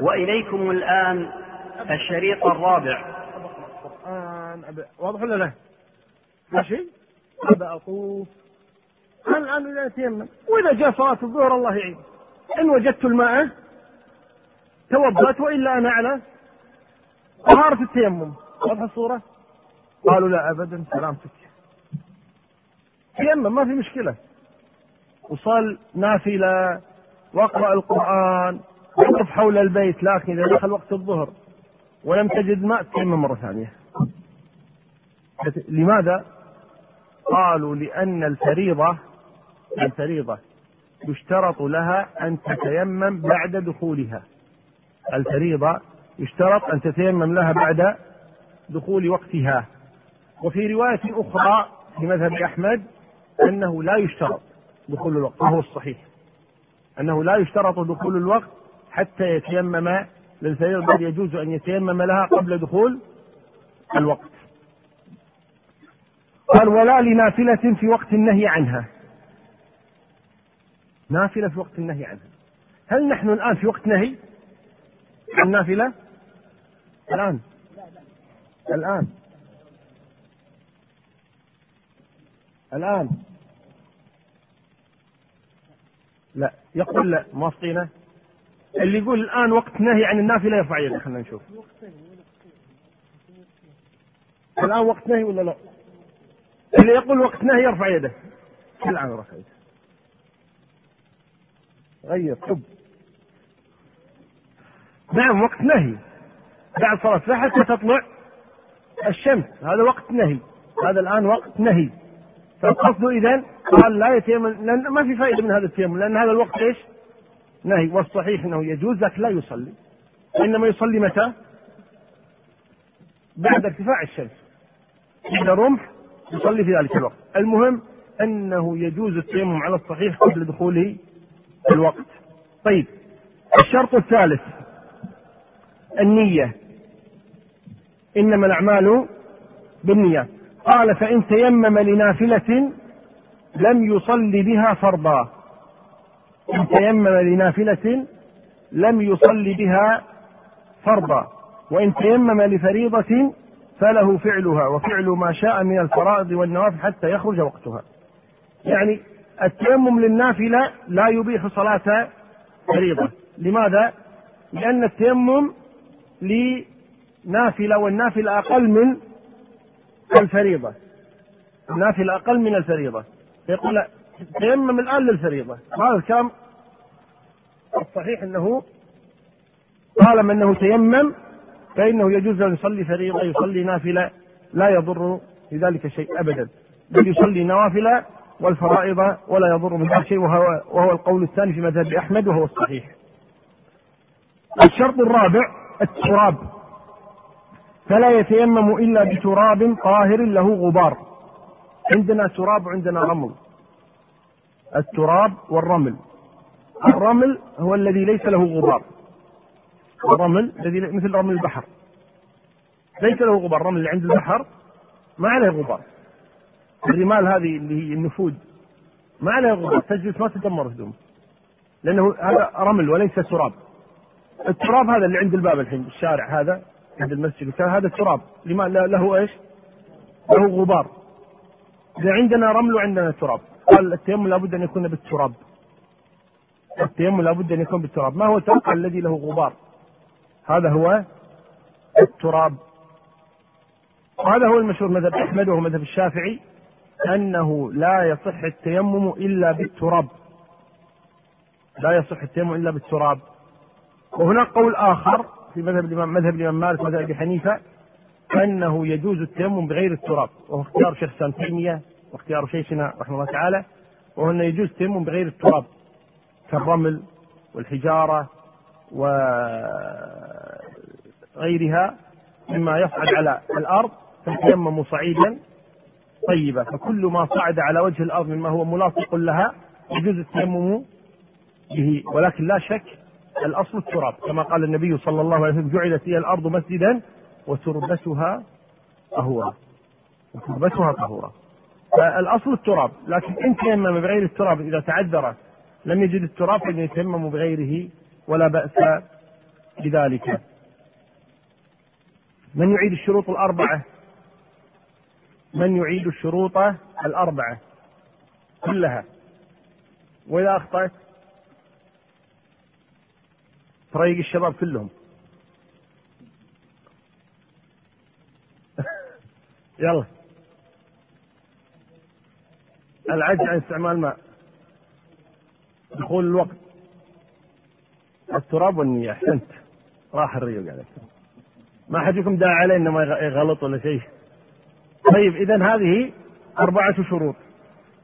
وإليكم الآن الشريط الرابع. واضح ولا لا؟ ماشي؟ أبا أطوف الآن إذا أتيمم، وإذا جاء صلاة الظهر الله يعين، إن وجدت الماء توضأت وإلا أنا على طهارة التيمم. واضح الصورة؟ قالوا لا أبدا سلامتك، تيمم ما في مشكلة، وصل نافلة واقرأ القرآن وقف حول البيت، لكن إذا دخل وقت الظهر ولم تجد ماء تيمم مرة ثانية. لماذا؟ قالوا لأن الفريضة يشترط لها أن تتيمم بعد دخولها، الفريضة يشترط أن تتيمم لها بعد دخول وقتها. وفي رواية أخرى في مذهب أحمد أنه لا يشترط دخول الوقت، وهو الصحيح أنه لا يشترط دخول الوقت حتى يتيمم للفريضة، بل يجوز أن يتيمم لها قبل دخول الوقت. قال ولا لنافلة في وقت النهي عنها، نافلة في وقت النهي عنها. هل نحن الآن في وقت نهي عن نافلة؟ الآن لا، يقول لا موافقينه اللي يقول الآن وقت نهي عن النافلة يرفع يده. خلينا نشوف الآن وقت نهي ولا لا؟ اللي يقول وقت نهي يرفع يده. الآن رفع يده، غير طب. نعم وقت نهي بعد صلاة حتى تطلع الشمس، هذا وقت نهي، هذا الآن وقت نهي. فالقصد إذن قال لا يتيمم، لأن ما في فائدة من هذا التيمم، لأن هذا الوقت إيش؟ نهي. والصحيح أنه يجوز لك لا يصلي، إنما يصلي متى؟ بعد ارتفاع الشمس، بعد رمح يصلي في ذلك الوقت. المهم أنه يجوز التيمم على الصحيح قبل دخول الوقت. طيب الشرط الثالث النية، إنما الأعمال بالنيات. قال فإن تيمم لنافلة لم يصلي بها فرضا، إن تيمم لنافلة لم يصلي بها فرضا، وإن تيمم لفريضة فله فعلها وفعل ما شاء من الفرائض والنوافل حتى يخرج وقتها. يعني التيمم للنافلة لا يبيح صلاة فريضة. لماذا؟ لأن التيمم لنافلة والنافلة أقل من الفريضة، النافلة أقل من الفريضة. يقول تيمم الآن للفريضة، هذا الكلام الصحيح أنه طالما أنه تيمم فإنه يجوز أن يصلي فريضة، يصلي نافلة، لا يضر لذلك شيء أبدا، بل يصلي نوافل والفرائض ولا يضر منها شيء، وهو القول الثاني في مذهب أحمد وهو الصحيح. الشرط الرابع التراب، فلا يتيمم إلا بتراب طاهر له غبار. عندنا تراب وعندنا رمل، التراب والرمل. الرمل هو الذي ليس له غبار، الرمل الذي مثل رمل البحر ليس له غبار، الرمل اللي عند البحر ما عليه غبار، الرمال هذه اللي هي النفود ما عليه غبار، تجلس ما تدمر هدوم، لأنه هذا رمل وليس تراب. التراب هذا اللي عند الباب الحين الشارع هذا عند المسجد، هذا تراب لما له ايش؟ له غبار. اذا عندنا رمل وعندنا تراب، قال التيمم لابد ان يكون بالتراب، التيمم لابد ان يكون بالتراب. ما هو التراب الذي له غبار؟ هذا هو التراب، وهذا هو المشهور مذهب احمد وهو مذهب الشافعي انه لا يصح التيمم الا بالتراب، لا يصح التيمم الا بالتراب. وهناك قول آخر في مذهب الإمام مالك ومذهب أبي حنيفة أنه يجوز التيمم بغير التراب، وهو اختيار شيخنا تيمية واختيار شيخنا رحمه الله تعالى، وهو أنه يجوز التيمم بغير التراب كالرمل والحجارة وغيرها مما يصعد على الأرض، فيتيمم صعيدا طيبا، فكل ما صعد على وجه الأرض مما هو ملاصق لها يجوز التيمم به، ولكن لا شك الأصل التراب، كما قال النبي صلى الله عليه وسلم جعلت لي الأرض مسجدا وتربتها طهورا، وتربتها طهورا. فالأصل التراب، لكن إن تيمم بغير التراب إذا تعذر لم يجد التراب فإن يتيمم بغيره ولا بأس بذلك. من يعيد الشروط الأربعة؟ من يعيد الشروط الأربعة كلها، وإذا أخطأت تريق الشباب كلهم. يلا، العجز عن استعمال الماء، دخول الوقت، التراب والنية. أحسنت، راح الريق عليك. ما حد فيكم داعي عليه إنه ما يغلط ولا شيء. طيب، إذن هذه أربعة شروط.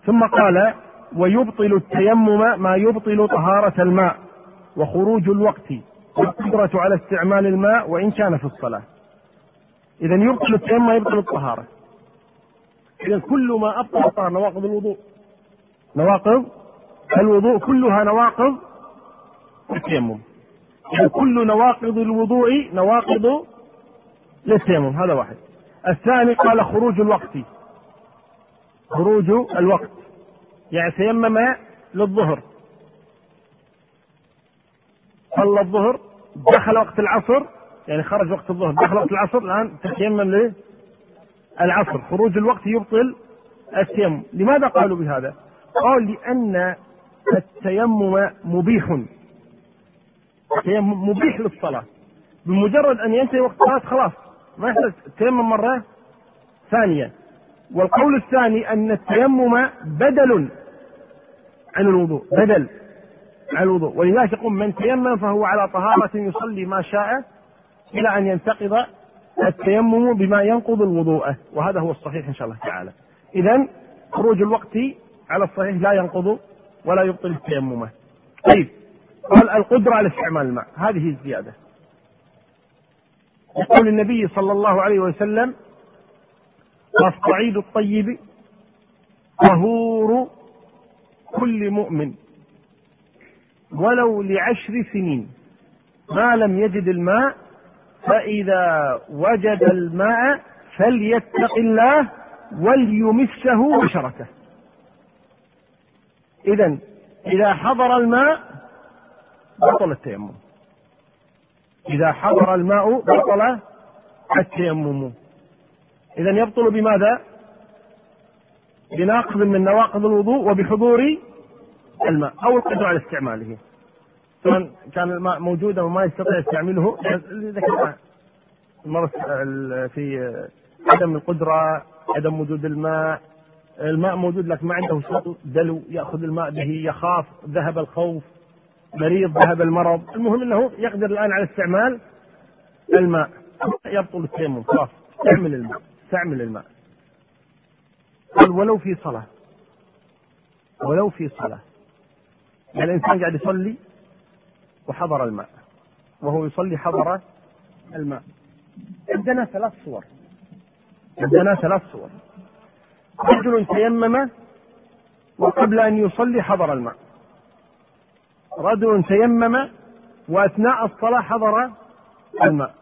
ثم قال: ويبطل التيمم ما يبطل طهارة الماء، وخروج الوقت، والقدرة على استعمال الماء وإن كان في الصلاة. إذن يبطل التيمم يبطل الطهارة. إذن كل ما أبطل الطهارة، نواقض الوضوء، نواقض الوضوء كلها نواقض التيمم. كل نواقض الوضوء نواقض للتيمم. هذا واحد. الثاني قال: خروج الوقت، خروج الوقت يعني تيمم للظهر، صلى الظهر، دخل وقت العصر، يعني خرج وقت الظهر، دخل وقت العصر، الآن تيمم للعصر. خروج الوقت يبطل التيمم. لماذا قالوا بهذا؟ قال: لأن التيمم مبيح، التيمم مبيح للصلاة، بمجرد أن ينتهي وقت الصلاة خلاص ما يحتاج تيمم مرة ثانية. والقول الثاني أن التيمم بدل عن الوضوء، بدل عن الوضوء، ولذلك يقول: من تيمم فهو على طهارة يصلي ما شاء إلى أن ينتقض التيمم بما ينقض الوضوء، وهذا هو الصحيح إن شاء الله تعالى. إذن خروج الوقت على الصحيح لا ينقض ولا يبطل التيمم. طيب، قال: القدرة على استعمال الماء، هذه الزيادة. يقول النبي صلى الله عليه وسلم: والصعيد الطيب طهور كل مؤمن ولو ل10 سنين ما لم يجد الماء، فإذا وجد الماء فليتق الله وليمسه وشركه. إذن إذا حضر الماء بطل التيمم، إذا حضر الماء بطل التيمم. إذن يبطل بماذا؟ بناقض من نواقض الوضوء وبحضور الماء أو القدرة على استعماله، سواء كان الماء موجودا وما يستطيع استعماله، ذكرنا في عدم القدرة، عدم وجود الماء، الماء موجود لكن ما عنده شيء، دلو يأخذ الماء به، يخاف، ذهب الخوف، مريض، ذهب المرض، المهم أنه يقدر الآن على استعمال الماء، يبطل التيمم، خلاص استعمل الماء، استعمل الماء. ولو في صلاة، ولو في صلاة، يعني الإنسان قاعد يصلي وحضر الماء، وهو يصلي حضر الماء. عندنا 3 صور، عندنا 3 صور: رجل تيمم وقبل أن يصلي حضر الماء، رجل تيمم وأثناء الصلاة حضر الماء،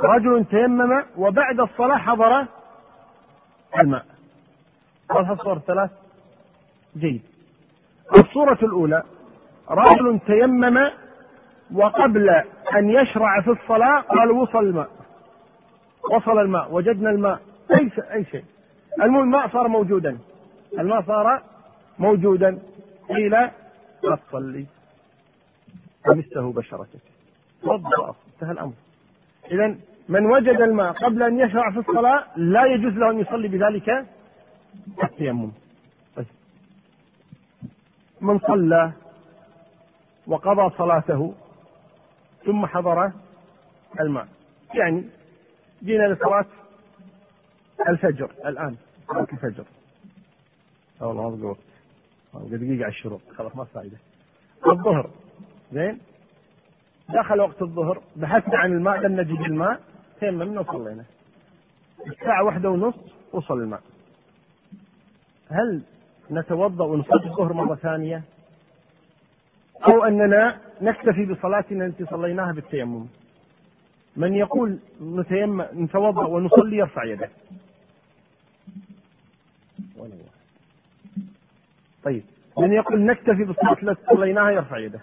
رجل تيمم وبعد الصلاة حضر الماء. هذه الصور 3. جيد. الصورة الأولى: رجل تيمم وقبل أن يشرع في الصلاة قال: وصل الماء، وصل الماء، وجدنا الماء، أي شيء، المهم الماء صار موجودا، الماء صار موجودا، قيل: لا تصلي، مسه بشرتك، توضأ، انتهى الأمر. إذن من وجد الماء قبل أن يشرع في الصلاة لا يجوز له أن يصلي بذلك التيمم. من صلى وقضى صلاته ثم حضر الماء، يعني جينا لصلاة الفجر الآن، صلاة الفجر، والله ما بقى وقت، دقيقة على الشروط، خلاص ما فايدة. الظهر، زين، دخل وقت الظهر، بحثنا عن الماء، لم نجد الماء، تيممنا وصلينا، الساعة 1:30 وصل الماء، هل نتوضأ ونصلي الظهر مرة ثانية، أو أننا نكتفي بصلاتنا التي صليناها بالتيمم؟ من يقول نتيمم نتوضأ ونصلي يرفع يده. طيب، من يقول نكتفي بالصلاة التي صليناها يرفع يده.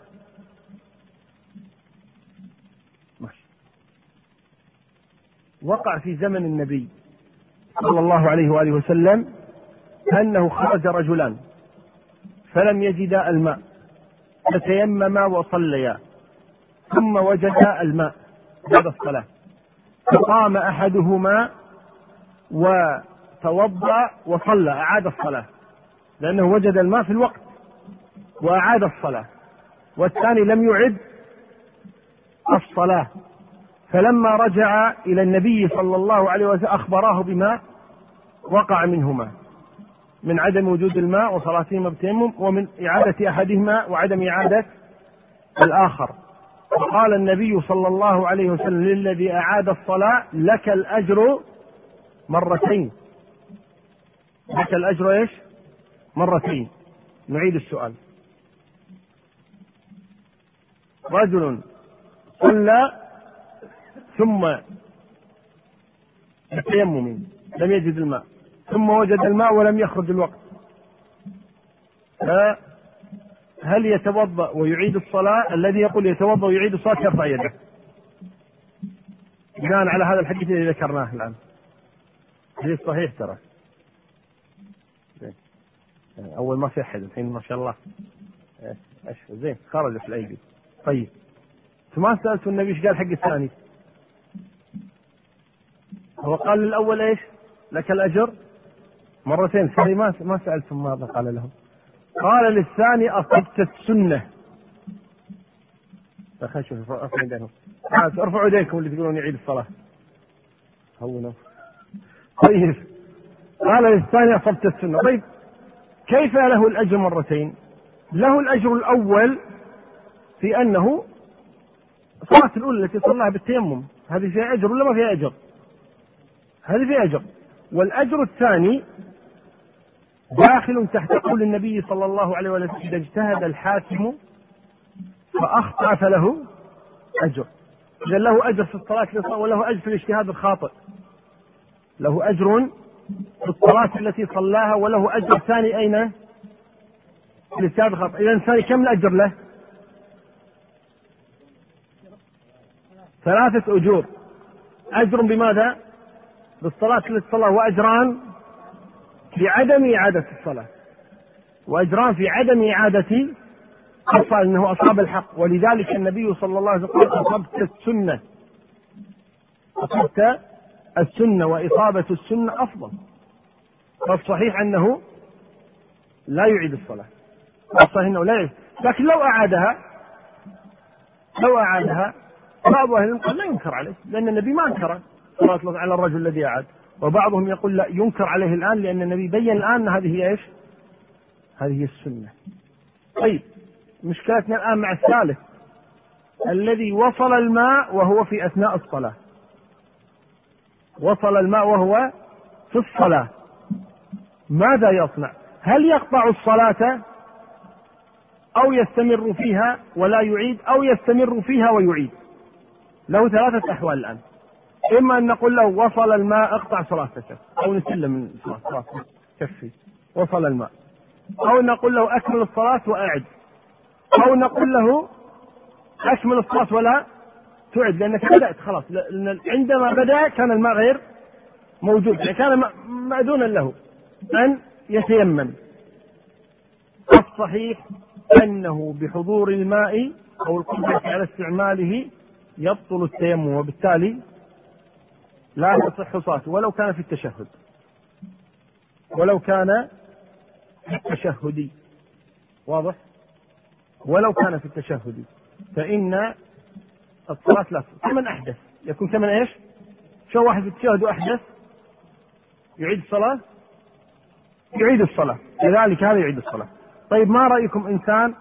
وقع في زمن النبي صلى الله عليه وآله وسلم أنه خرج رجلان فلم يجدا الماء فتيمما وصليا ثم وجدا الماء بعد الصلاة، فقام أحدهما وتوضأ وصلى، أعاد الصلاة لأنه وجد الماء في الوقت وأعاد الصلاة، والثاني لم يعد الصلاة، فلما رجع إلى النبي صلى الله عليه وسلم أخبراه بما وقع منهما من عدم وجود الماء وصلاتهما بتيمم ومن إعادة أحدهما وعدم إعادة الآخر، فقال النبي صلى الله عليه وسلم للذي أعاد الصلاة لك الأجر مرتين. لك الأجر إيش؟ مرتين. نعيد السؤال. رجل صلى ثم تيمم لم يجد الماء ثم وجد الماء ولم يخرج الوقت، هل يتوضأ ويعيد الصلاة؟ الذي يقول يتوضأ ويعيد الصلاة يرفع يده بناء على هذا الحديث الذي ذكرناه الآن، حديث صحيح ترى، أول ما في أحد الحين ما شاء الله زين خرج في الأيدي. طيب ثم سألت النبي ايش قال حق الثاني؟ هو قال للأول ايش؟ لك الأجر مرتين، الثاني ما سألتم ماذا قال لهم. قال للثاني أصبت السنة. دخل شوف أرفع يديكم، ارفعوا يديكم اللي تقولون يعيد الصلاة هونوا. طيب قال للثاني أصبت السنة. طيب كيف له الأجر مرتين؟ له الأجر الأول في أنه الصلاة الأولى التي صلاها بالتيمم هذه فيها أجر ولا ما فيها أجر؟ هذه فيها أجر، والأجر الثاني داخل تحت قول النبي صلى الله عليه وسلم إذا اجتهد الحاكم فأخطأ فله أجر. إذا له أجر في الصلاة وله أجر في الاجتهاد الخاطئ، له أجر في الصلاة التي صلاها وله أجر ثاني أين؟ في الاجتهاد الخاطئ. إذا الثاني كم الأجر له؟ ثلاثة أجور، أجر بماذا؟ بالصلاة للصلاة، وأجران في عدم إعادة الصلاة، وأجران في عدم إعادة الصلاة، أنه أصاب الحق. ولذلك النبي صلى الله عليه وسلم أصبت السنة، أصبت السنة، وإصابة السنة أفضل. فالصحيح أنه لا يعيد الصلاة، الصحيح أنه لا يعيد، لكن لو أعادها بعض أهل العلم قال لا ينكر عليه لأن النبي ما أنكره صلاة على الرجل الذي أعاد، وبعضهم يقول لا ينكر عليه الآن لأن النبي بين الآن هذه إيش؟ هذه السنة. طيب مشكلتنا الآن مع الثالث الذي وصل الماء وهو في أثناء الصلاة، وصل الماء وهو في الصلاة، ماذا يصنع؟ هل يقطع الصلاة أو يستمر فيها ولا يعيد، أو يستمر فيها ويعيد؟ له ثلاثة أحوال الآن، إما أن نقول له وصل الماء اقطع صلاتك أو نسلم من صلاتك كفي وصل الماء، أو نقول له أكمل الصلاة وأعد، أو نقول له أكمل الصلاة ولا تعد لأنك بدأت خلاص، لأن عندما بدأ كان الماء غير موجود، يعني كان مأذونا له أن يتيمم. الصحيح أنه بحضور الماء أو القدرة على استعماله يبطل التيمم، وبالتالي لا تصح صلاته ولو كان في التشهد، ولو كان في التشهد، واضح؟ ولو كان في التشهد فإن الصلاة لا تصح. كمن أحدث يكون كمن إيش؟ شو واحد في التشهد وأحدث يعيد الصلاة؟ يعيد الصلاة، لذلك هذا يعيد الصلاة. طيب ما رأيكم إنسان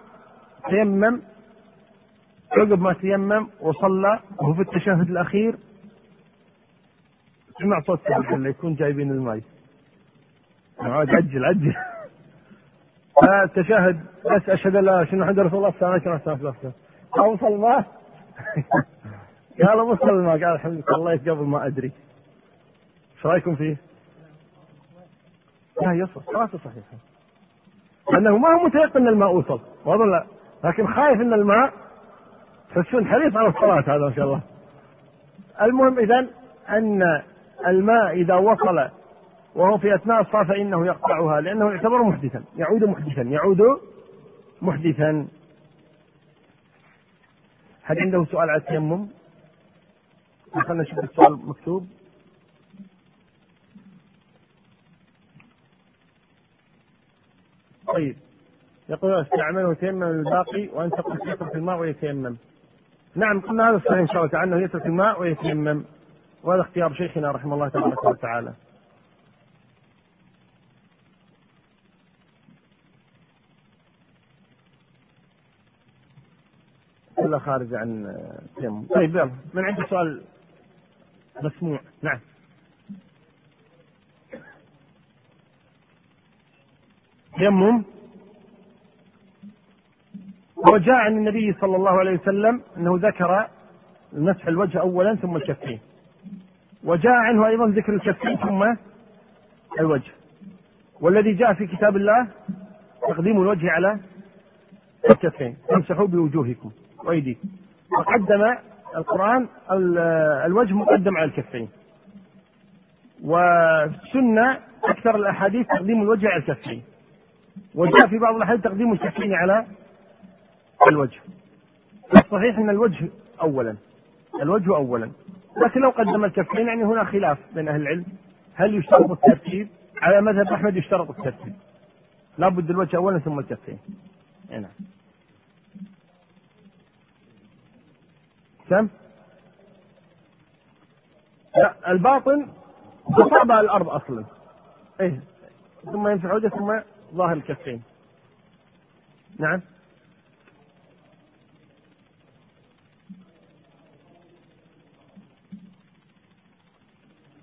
تيمم عقب ما تيمم وصلى وهو في التشهد الأخير سمع صوت سبح اللي يكون جايبين الماء، عجل التشهد بس أشهد الله شنو حد رسول الله سامع شنو سامع الله أوصل ما قال وصل ما قال الحمد لله قبل ما أدري. شو رأيكم فيه؟ لا يصل صلاته صحيحة لأنه ما هو متيقن أن الماء وصل، واضح لا، لكن خايف أن الماء، فشون حريص على الصلاة هذا إن شاء الله. المهم إذن أن الماء إذا وصل وهو في أثناء الصلاة فإنه يقطعها، لأنه يعتبر محدثا، يعود محدثا. هل عنده سؤال على التيمم؟ خلنا نشوف السؤال مكتوب. طيب، يقول استعمله يتيمم الباقي وأنت قلت يترك الماء ويتيمم. نعم، قلنا هذا الصحيح إن شاء الله تعالى، أنه يترك الماء ويتيمم، وهذا اختيار شيخنا رحمه الله تبارك وتعالى. كله خارج عن التيمم. طيب، يلا من عنده سؤال مسموع؟ نعم. تيمم، وجاء عن النبي صلى الله عليه وسلم أنه ذكر مسح الوجه أولا ثم الكفين، وجاء عنه أيضا ذكر الكفين ثم الوجه، والذي جاء في كتاب الله تقديم الوجه على الكفين، امسحوا بوجوهكم وأيديكم، وقدم القرآن الوجه مقدم على الكفين، والسنة أكثر الأحاديث تقديم الوجه على الكفين، وجاء في بعض الأحاديث تقديم الكفين على الوجه. الصحيح أن الوجه أولا، لكن لو قدم الكفين يعني هنا خلاف بين أهل العلم، هل يشترط الترتيب؟ على مذهب أحمد يشترط الترتيب، لا بد الوجه أولا ثم الكفين. نعم. سم؟ لا، الباطن تصابها الأرض أصلا، ثم يمسح وجهه ثم ظاهر الكفين. نعم.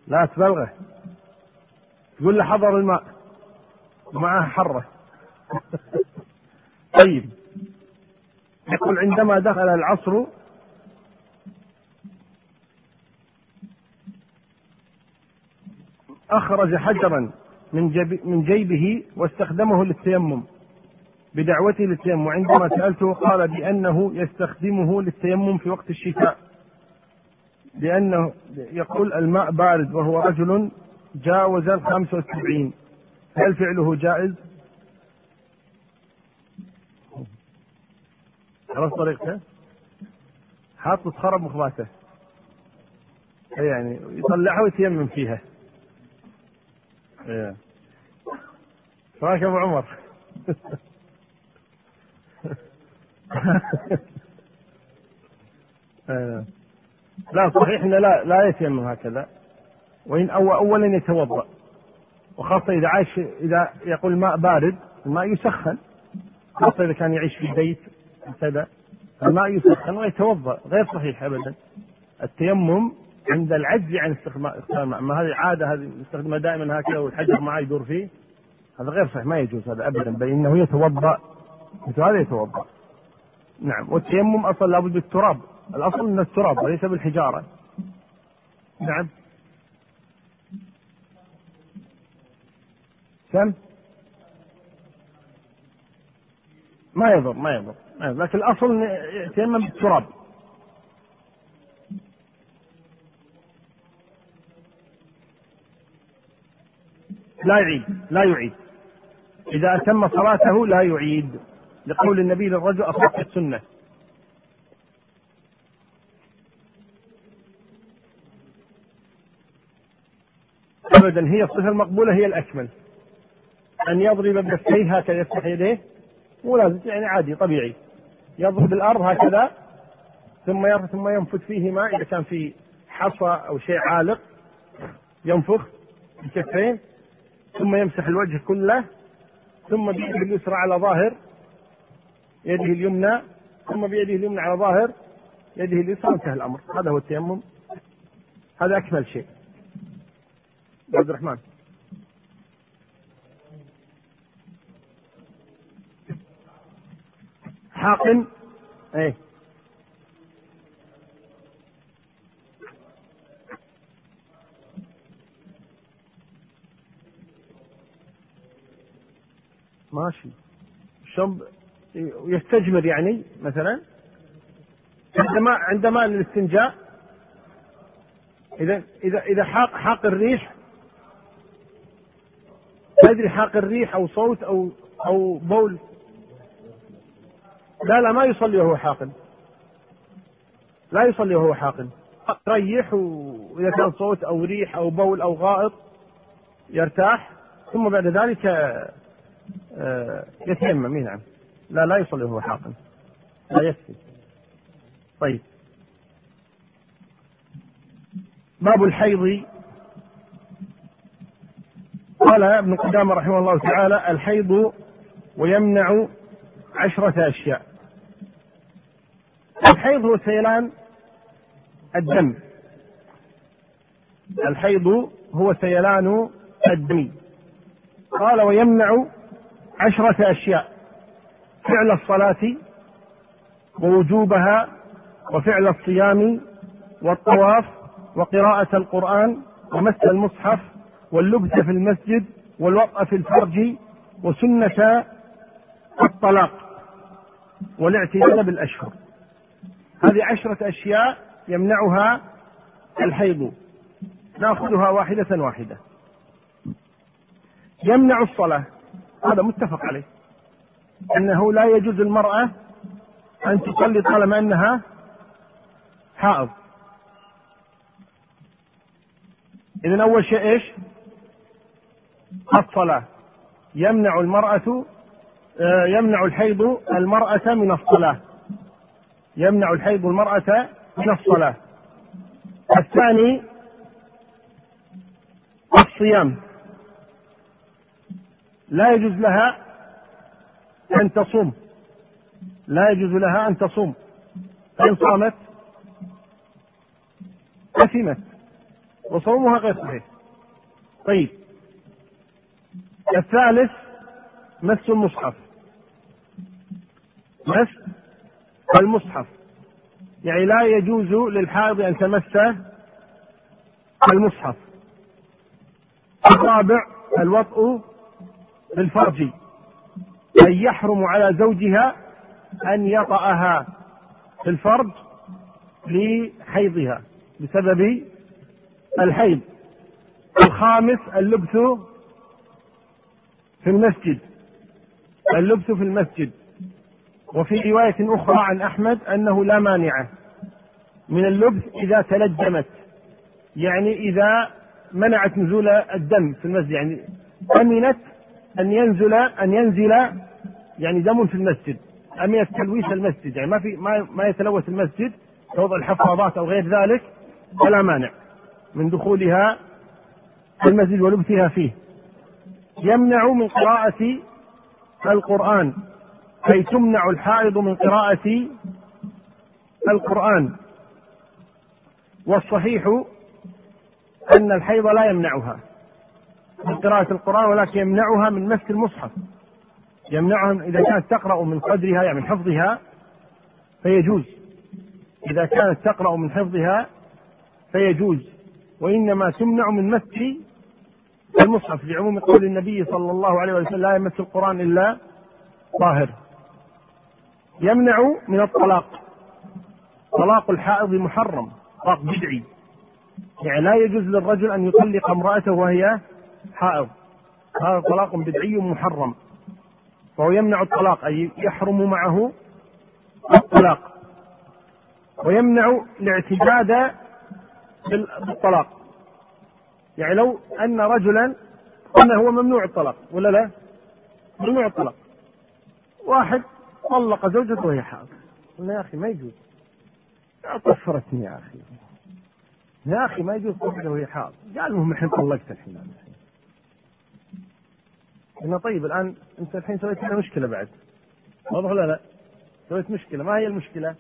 لا تبلغه، تقول له حضر الماء ومعاه حرة. طيب، يقول عندما دخل العصر أخرج حجرا من جيبه واستخدمه للتيمم بدعوته للتيمم، وعندما سألته قال بأنه يستخدمه للتيمم في وقت الشتاء، لأنه يقول الماء بارد، وهو رجل جاوز 75، هل فعله جائز؟ خلاص طريقته، حاطط خرب مخباته، يعني يطلعها ويتيمم فيها. فراك أبو عمر. لا، صحيح إن لا يتيمم هكذا، وإن أولا يتوضأ، وخاصة إذا عايش، إذا يقول الماء بارد، الماء يسخن، خاصة إذا كان يعيش في بيت هكذا، الماء يسخن ويتوضأ. غير صحيح أبدا التيمم عند العجز عن استخدام الماء. ما هذه عادة، هذه يستخدمها دائما هكذا والحجر معاه يدور فيه، هذا غير صحيح، ما يجوز هذا أبدا، بل إنه يتوضأ، مثل هذا يتوضأ. نعم. والتيمم أصلا لابد بالتراب، الأصل من التراب وليس بالحجارة. نعم. كم؟ ما يضر، لكن الأصل يتيمم بالتراب. لا يعيد إذا أتم صلاته، لا يعيد، لقول النبي للرجل أصبحت السنة. أبدا، هي الصفة المقبولة، هي الأكمل، أن يضرب بكفيه هكذا، يفتح يديه، ولازم يعني عادي طبيعي، يضرب الأرض هكذا ثم ينفخ فيه ماء، إذا كان في حصى أو شيء عالق ينفخ بكفيه، ثم يمسح الوجه كله، ثم بيده اليسرى على ظاهر يده اليمنى، ثم بيده اليمنى على ظاهر يده اليسرى، انتهى الأمر. هذا هو التيمم، هذا أكمل شيء. عبد الرحمن، حاقن، ماشي، شنب يستجمر يعني، مثلا عندما الاستنجاء إذا حاق الريح، أدري حاق الريح أو صوت أو بول، لا ما يصلي وهو حاقن، لا يصلي وهو حاقن، ريح، وإذا كان صوت أو ريح أو بول أو غائط يرتاح ثم بعد ذلك يتيمم. نعم، لا يصلي وهو حاقن، لا يكفي. طيب، باب الحيض. قال ابن قدامة رحمه الله تعالى: الحيض ويمنع 10 أشياء. الحيض هو سيلان الدم، الحيض هو سيلان الدم. قال: ويمنع 10 أشياء: فعل الصلاة ووجوبها، وفعل الصيام، والطواف، وقراءة القرآن، ومس المصحف، واللبس في المسجد، والوطأ في الفرج، وسنة الطلاق، والاعتدال بالأشهر. هذه 10 أشياء يمنعها الحيض. نأخذها واحدة واحدة. يمنع الصلاة، هذا متفق عليه، أنه لا يجوز المرأة أن تصلي طالما أنها حائض. إذن أول شيء إيش؟ الصلاة. يمنع الحيض المرأة من الصلاة، يمنع الحيض المرأة من الصلاة. الثاني الصيام، لا يجوز لها أن تصوم، لا يجوز لها أن تصوم، فإن صامت أثمت وصومها غير صحيح. طيب، الثالث مس المصحف، مس المصحف، يعني لا يجوز للحائض أن تمس المصحف. الرابع الوطء بالفرج، أي يحرم على زوجها أن يطأها في الفرج لحيضها بسبب الحيض. الخامس اللبث في المسجد، اللبث في المسجد. وفي رواية أخرى عن أحمد أنه لا مانع من اللبث إذا تلجمت، يعني إذا منعت نزول الدم في المسجد، يعني أمنت أن ينزل يعني دم في المسجد، أمنت تلويث المسجد، يعني ما يتلوث المسجد كوضع الحفاضات أو غير ذلك، فلا مانع من دخولها المسجد ولبثها فيه. يمنع من قراءة القرآن، أي تمنع الحائض من قراءة القرآن. والصحيح أن الحيض لا يمنعها من قراءة القرآن، ولكن يمنعها من مس المصحف، يمنعها إذا كانت تقرأ من قدرها يعني من حفظها فيجوز، إذا كانت تقرأ من حفظها فيجوز، وإنما تمنع من مس المصحف لعموم قول النبي صلى الله عليه وسلم: لا يمس القرآن إلا طاهر. يمنع من الطلاق، طلاق الحائض محرم، طلاق بدعي، يعني لا يجوز للرجل أن يطلق امرأته وهي حائض، هذا طلاق بدعي محرم، فهو يمنع الطلاق، أي يحرم معه الطلاق. ويمنع الاعتداد بالطلاق، يعني لو أن رجلا قلنا هو ممنوع الطلاق ولا لا؟ ممنوع الطلاق، واحد طلق زوجته وهي حائض، قلنا يا أخي ما يجوز، طفرتني يا أخي ما يجوز طلقها وهي حائض، قال المهم الحين طلقت الحين أنا، طيب الآن أنت الحين سويت لنا مشكلة بعد، واضح ولا لا؟ سويت مشكلة، ما هي المشكلة؟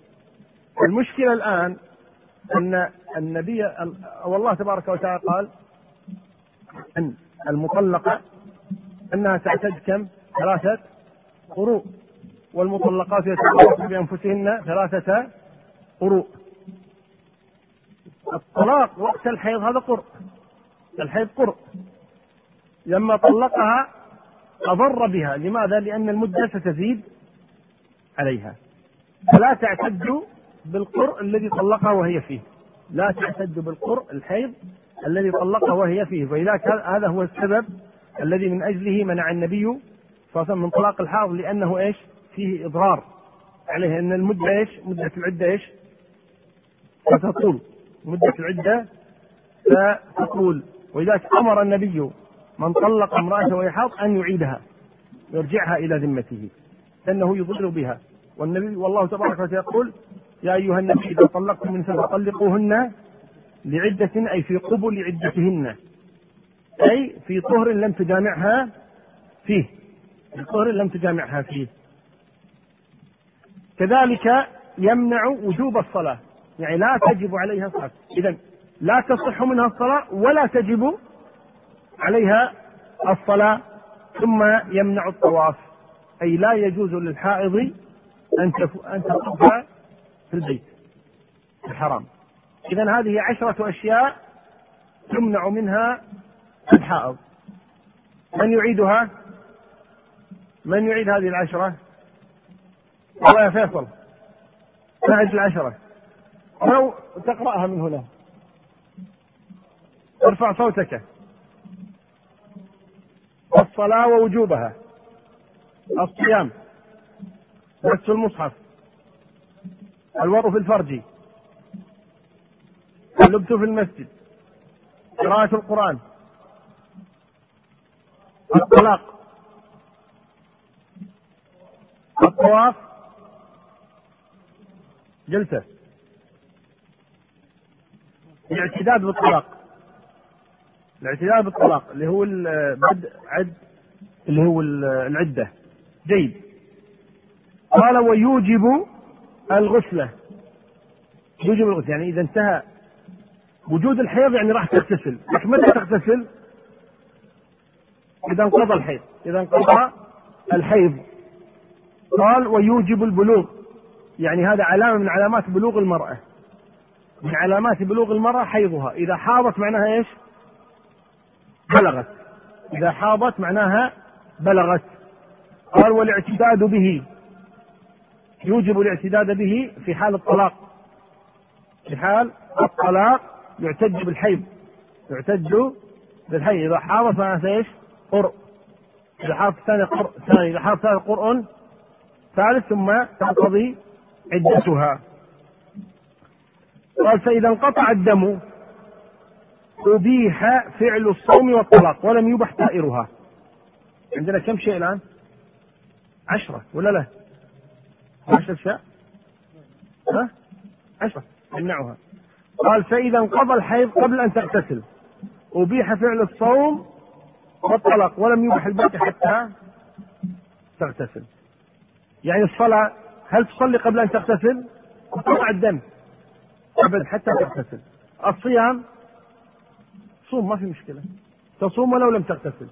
المشكلة الآن أن النبي والله تبارك وتعالى قال أن المطلقة أنها تعتد كم؟ 3 قروء، والمطلقات يتطلقن بأنفسهن 3 قروء. الطلاق وقت الحيض هذا قرء، الحيض قرء، لما طلقها أضر بها، لماذا؟ لأن المدة ستزيد عليها، فلا تعتد بالقرء الذي طلقها وهي فيه، لا تعتد بالقرء الحيض الذي طلقها وهي فيه. ولذلك هذا هو السبب الذي من أجله منع النبي صلى الله عليه وسلم من طلاق الحاض، لأنه إيش فيه إضرار عليه، أن المدة إيش مدة العدة إيش فتطول، مدة العدة فتطول. ولذلك أمر النبي من طلق امرأته وهي حاض أن يعيدها، يرجعها إلى ذمته، لأنه يضر بها. والنبي والله تبارك وتعالى يقول: يا أيها النبي إذا طلقتم النساء فطلقوهن لعدة، أي في قبل عدتهن، أي في طهر لم تجامعها فيه، في طهر لم تجامعها فيه. كذلك يمنع وجوب الصلاة، يعني لا تجب عليها صلاة، إذن لا تصح منها الصلاة ولا تجب عليها الصلاة. ثم يمنع الطواف، أي لا يجوز للحائض أن تطوف في البيت الحرام. إذن هذه 10 أشياء تمنع منها الحائض. من يعيدها؟ من يعيد هذه 10؟ والله يا فيصل تعد 10 أو تقرأها من هنا. ارفع صوتك. الصلاة ووجوبها، الصيام، مس المصحف، الوضوء في الفرج، اللبث في المسجد، قراءة القرآن، الطلاق، الطواف، جلسة، الاعتداد بالطلاق. الاعتداد بالطلاق اللي هو البدء عد اللي هو العدة. جيد. قال: ويوجب الغسلة. يوجب الغسلة يعني إذا انتهى وجود الحيض يعني راح تغتسل، لكن متى تغتسل؟ إذا انقضى الحيض، إذا انقضى الحيض. قال: ويوجب البلوغ، يعني هذا علامة من علامات بلوغ المرأة، من علامات بلوغ المرأة حيضها. إذا حاضت معناها إيش؟ بلغت. إذا حاضت معناها بلغت. قال: والاعتداد به، يوجب الاعتداد به في حال الطلاق، في حال الطلاق يعتد بالحيض، يعتد بالحيض. إذا حاضت معناها إيش؟ قرء. إذا حاضت ثاني قرء ثاني، إذا حاضت ثالث قرء ثالث، ثم تنقضي عدتها. قال: فإذا انقطع الدم أبيح فعل الصوم والطلاق ولم يبح طائرها. عندنا كم شيء الآن؟ 10 ولا لا؟ 10 أشياء؟ ها؟ 10 يمنعها. قال: فإذا انقضى الحيض قبل أن تغتسل أبيح فعل الصوم والطلاق ولم يبح البيت حتى تغتسل. يعني الصلاة هل تصلي قبل أن تغتسل؟ قطع الدم قبل حتى تغتسل. الصيام صوم، ما في مشكلة، تصوم ولو لم تغتسل.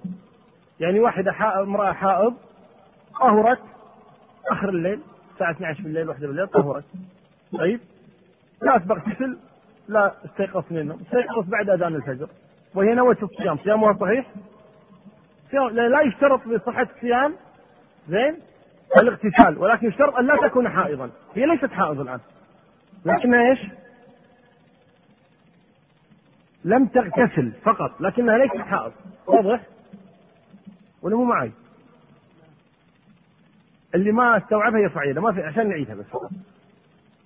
يعني واحدة امرأة حائض طهرت آخر الليل الساعة 12 بالليل، 1 بالليل طهرت، طيب لا تغتسل، لا استيقظت من النوم، استيقظت بعد أذان الفجر وهي نوت الصيام، صيامها صحيح؟ لا يشترط في صحة الصيام زين الاغتسال، ولكن يشترط أن لا تكون حائضا. هي ليست حائض الآن، لكنها إيش؟ لم تغتسل فقط، لكنها ليست حائض. واضح ولا مو معي؟ اللي ما استوعبها يرفع يده، ما في عشان نعيدها بس.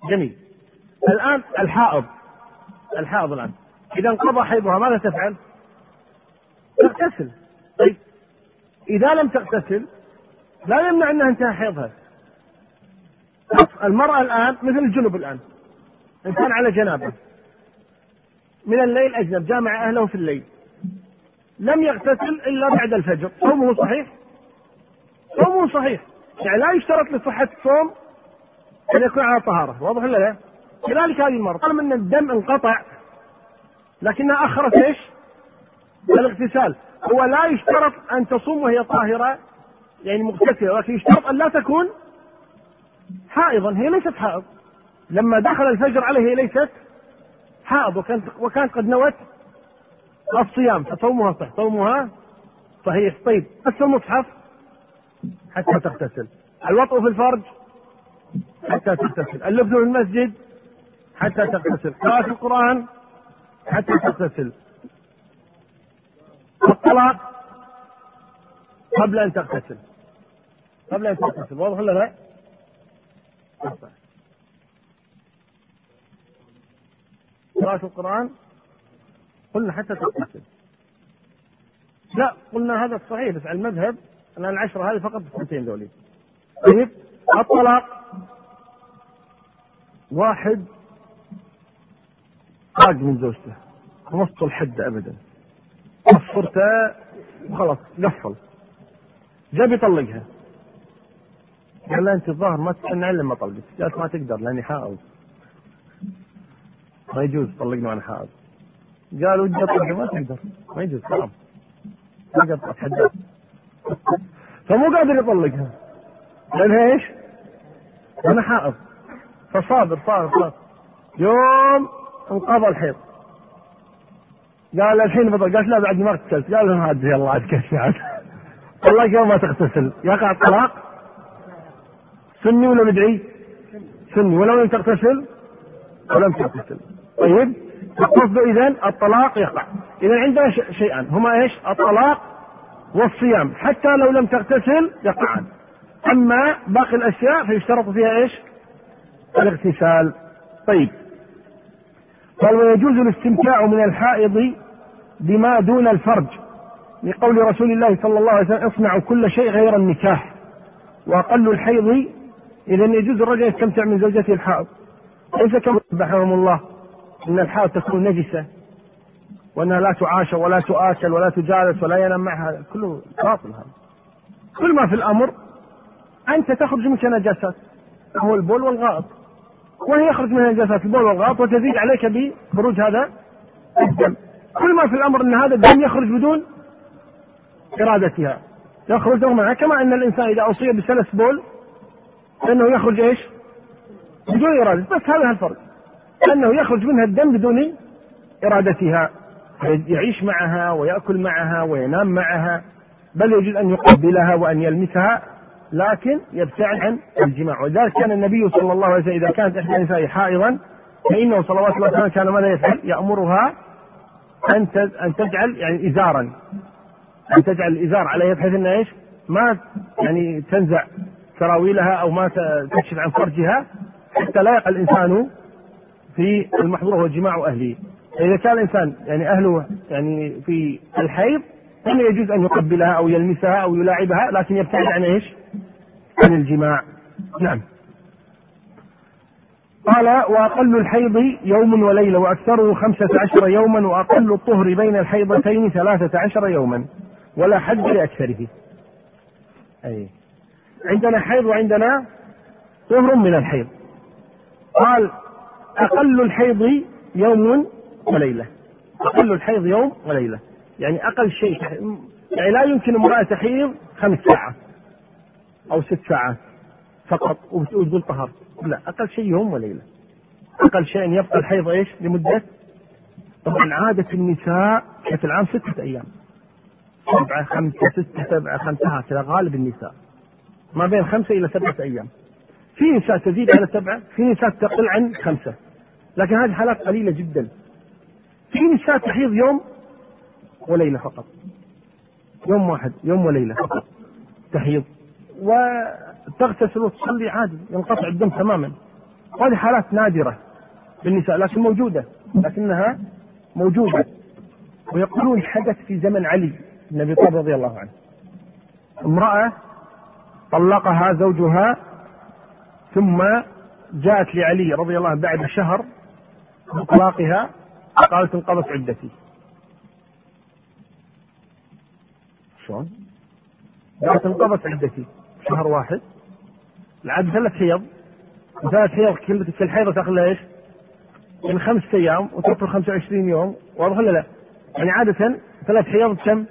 جميل. الآن الحائض، الحائض الآن إذا انقضى حيضها ماذا تفعل؟ تغتسل. طيب إذا لم تغتسل لا يمنع أنها انتهى حيضها. المرأة الآن مثل الجنب، الآن إنسان على جنابه من الليل أجنب، جامع أهله في الليل، لم يغتسل إلا بعد الفجر، صومه صحيح؟ صومه صحيح. يعني لا يشترط لصحة الصوم أن يكون على طهارة. واضح ولا لا؟ كذلك هذه المرة طالما أن الدم انقطع لكنها أخرت إيش؟ الاغتسال. هو لا يشترط أن تصوم وهي طاهرة يعني مغتسلة، ولكن يشترط أن لا تكون حائضا. هي ليست حائض، لما دخل الفجر عليه هي ليست حائض، وكانت قد نوت الصيام، فصومها صحيح، صومها صحيح. طيب مس المصحف حتى تغتسل، الوطء في الفرج حتى تغتسل، اللبث في المسجد حتى تغتسل، قراءة القرآن حتى تغتسل، الطلاق قبل أن تغتسل، قبل أن تغتسل، واضح ولا لا؟ قراءة القرآن قلنا حتى تغتسل، لا قلنا هذا الصحيح بس على المذهب أن العشرة هذه فقط السنتين ذولي. طيب الطلاق واحد طاق من زوجته وصل الحد أبدا، قصرته وخلاص قفل، جاء بيطلقها، قال لها أنت الظاهر ما تسمعين لما طلقت، قالت ما تقدر لأني حائض، ما يجوز طلقني وأنا حائض، قالوا ودي أطلقها ما تقدر، ما يجوز صعب، ما قد أتحدث، فمو قادر يطلقها لأنها إيش؟ أنا حائض، فصابر صابر يوم انقضى الحيض، قال الحين بطلق، قالت لا بعد ما اغتسلت، قال لهم هاد يلا عاد كشف عاد، طلق يوم ما تغتسل يقع الطلاق، سني ولا بدعي؟ سني، ولو لم تغتسل ولم تغتسل. طيب القصد إذن الطلاق يقع، إذن عندنا شيئان هما إيش؟ الطلاق والصيام، حتى لو لم تغتسل يقعان، أما باقي الأشياء فيشترط فيها إيش؟ الاغتسال. طيب قال ويجوز الاستمتاع من الحائض بما دون الفرج، لقول رسول الله صلى الله عليه وسلم اصنعوا كل شيء غير النكاح وأقل الحيض، إذن يجوز الرجل يستمتع من زوجته الحائض، ليس كما قبحهم الله إن الحائض تكون نجسة وأنها لا تعاشى ولا تؤكل ولا تجالس ولا ينام معها، كله باطل هذا، كل ما في الأمر أنت تخرج منك نجاسات هو البول والغائط، وهي يخرج منها نجاسات البول والغائط وتزيد عليك بخروج هذا الدم، كل ما في الأمر أن هذا الدم يخرج بدون إرادتها يخرج معها، كما أن الإنسان إذا أصيب بسلس بول فإنه يخرج إيش؟ بدون إرادة، بس هذا الفرق أنه يخرج منها الدم بدون إرادتها، يعيش معها ويأكل معها وينام معها، بل يجوز أن يقبلها وأن يلمسها لكن يبتعد عن الجماع، وذلك كان النبي صلى الله عليه وسلم إذا كانت إحدى النساء حائضا فإنه صلوات الله عليه وسلم كان ماذا يفعل؟ يأمرها أن تجعل يعني إزارا، أن تجعل الإزار عليها بحيث أنها إيش؟ ما يعني تنزع سراويلها أو ما تكشف عن فرجها حتى لا يقع الإنسان في المحظور هو جماع أهله، إذا كان الإنسان يعني أهله يعني في الحيض فإنه يجوز أن يقبلها أو يلمسها أو يلاعبها لكن يبتعد عن إيش؟ عن الجماع. نعم قال وأقل الحيض يوم وليلة وأكثره 15 يوما، وأقل الطهر بين الحيضتين 13 يوما ولا حد لأكثره. أي عندنا حيض وعندنا طهر من الحيض. قال أقل الحيض يوم وليلة، أقل الحيض يوم وليلة يعني أقل شيء، يعني لا يمكن امرأة تحيض 5 ساعات أو 6 ساعات فقط وتقول طهر، لا أقل شيء يوم وليلة، أقل شيء أن يبقى الحيض إيش لمدة، طبعا عادة النساء في العام 6 أيام، 7 5 6 7 5 هكذا غالب النساء، ما بين 5 إلى 7 أيام، في نساء تزيد على 7، في نساء تقل عن 5، لكن هذه حالات قليلة جدا، في نساء تحيض يوم وليلة فقط، يوم واحد يوم وليلة فقط تحيض وتغتسل وتصلي عادي ينقطع الدم تماما، هذه حالات نادرة بالنساء لكن موجودة، لكنها موجودة، ويقولون حدث في زمن علي بن أبي طالب رضي الله عنه، امرأة طلقها زوجها ثم جاءت لعلي رضي الله عنه بعد شهر من طلاقها قالت انقضت عدتي، شلون؟ قالت انقضت عدتي شهر واحد، العاد 3 حيض، 3 حيض كل الحيضة تأخذ لها ايش؟ من 5 أيام وتطول 25 يوم، واضح ولا لا؟ يعني عادة 3 حيض بكم؟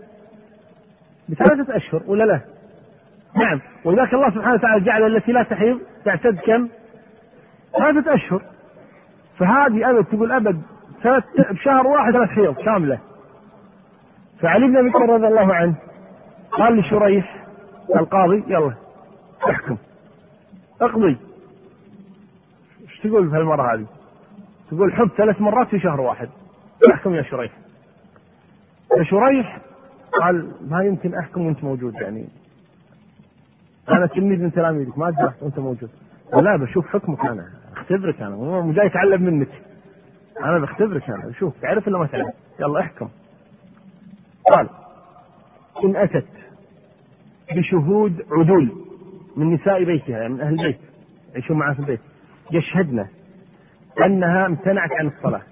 ب3 أشهر ولا لا؟ نعم، ولذلك الله سبحانه وتعالى جعل التي لا تحيض تعتد كم؟ 3 أشهر، فهذه أبد تقول أبد بشهر واحد 3 حيض كاملة. فعلي بن أبي طالب رضي الله عنه قال لشريح القاضي يلا احكم اقضي، ايش تقول في هالمرة هذه؟ تقول حب 3 مرات في شهر واحد، احكم يا شريح. قال ما يمكن احكم وانت موجود، يعني انا تلميذ من تلاميذك ما اقدر وانت موجود. لا بشوف حكمك، انا اختبرك، انا مو جاي اتعلم منك، انا بختبرك، انا بشوف تعرف ولا ما تعرف، يلا احكم. قال ان اتت بشهود عدول من نساء بيتها، يعني من اهل البيت يعيشون معها في البيت، يشهدنا انها امتنعت عن الصلاه،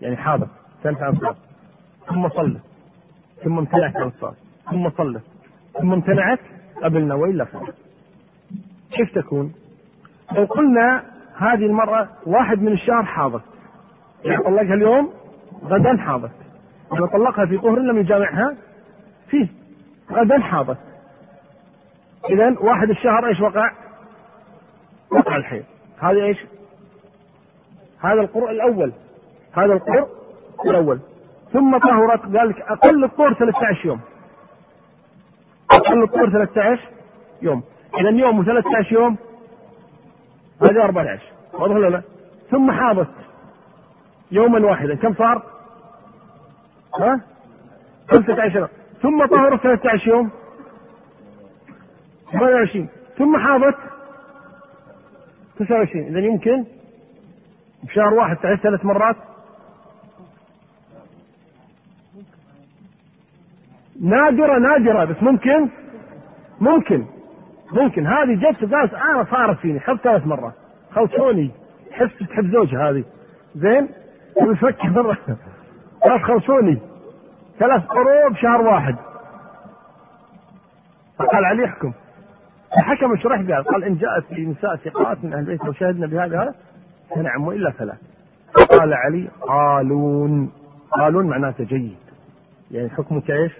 يعني حاضر امتنعت عن الصلاه ثم صلت ثم امتنعت عن الصلاه ثم صلت ثم امتنعت قبلنا والا خير. كيف تكون؟ لو قلنا هذه المرأة 1 من الشهر حاضت، يعني طلقها اليوم غدا حاضت، لو طلقها في طهر لم يجامعها فيه غدا حاضت، إذن 1 الشهر إيش وقع؟ وقع الحيض. هذا إيش؟ هذا القرء الأول، هذا القرء الأول. ثم طهرت، قالك أقل الطهر 13 يوم، أقل الطهر 13 يوم، إذن يوم و13 يوم هذه 14، واضح ولا لا؟ ثم حاضت يوما واحدا، كم صار؟ 15. ثم طهرت 13 يوم 28، ثم حاضت 29. إذن يمكن بشهر واحد تعيش 3 مرات؟ نادرة بس ممكن هذه جت قالت أنا صارت فيني حب 3 مرات، خوشوني حس تحب زوجها هذه زين ويفكر مرة قالت خوشوني 3 قروء بشهر واحد. فقال علي احكم. الحكم الشرح قال إن جاءت في نساء ثقات من أهل البيت وشاهدنا بهذا فنعم وإلا فلا. قال علي قالون معناته جيد، يعني حكمك ايش؟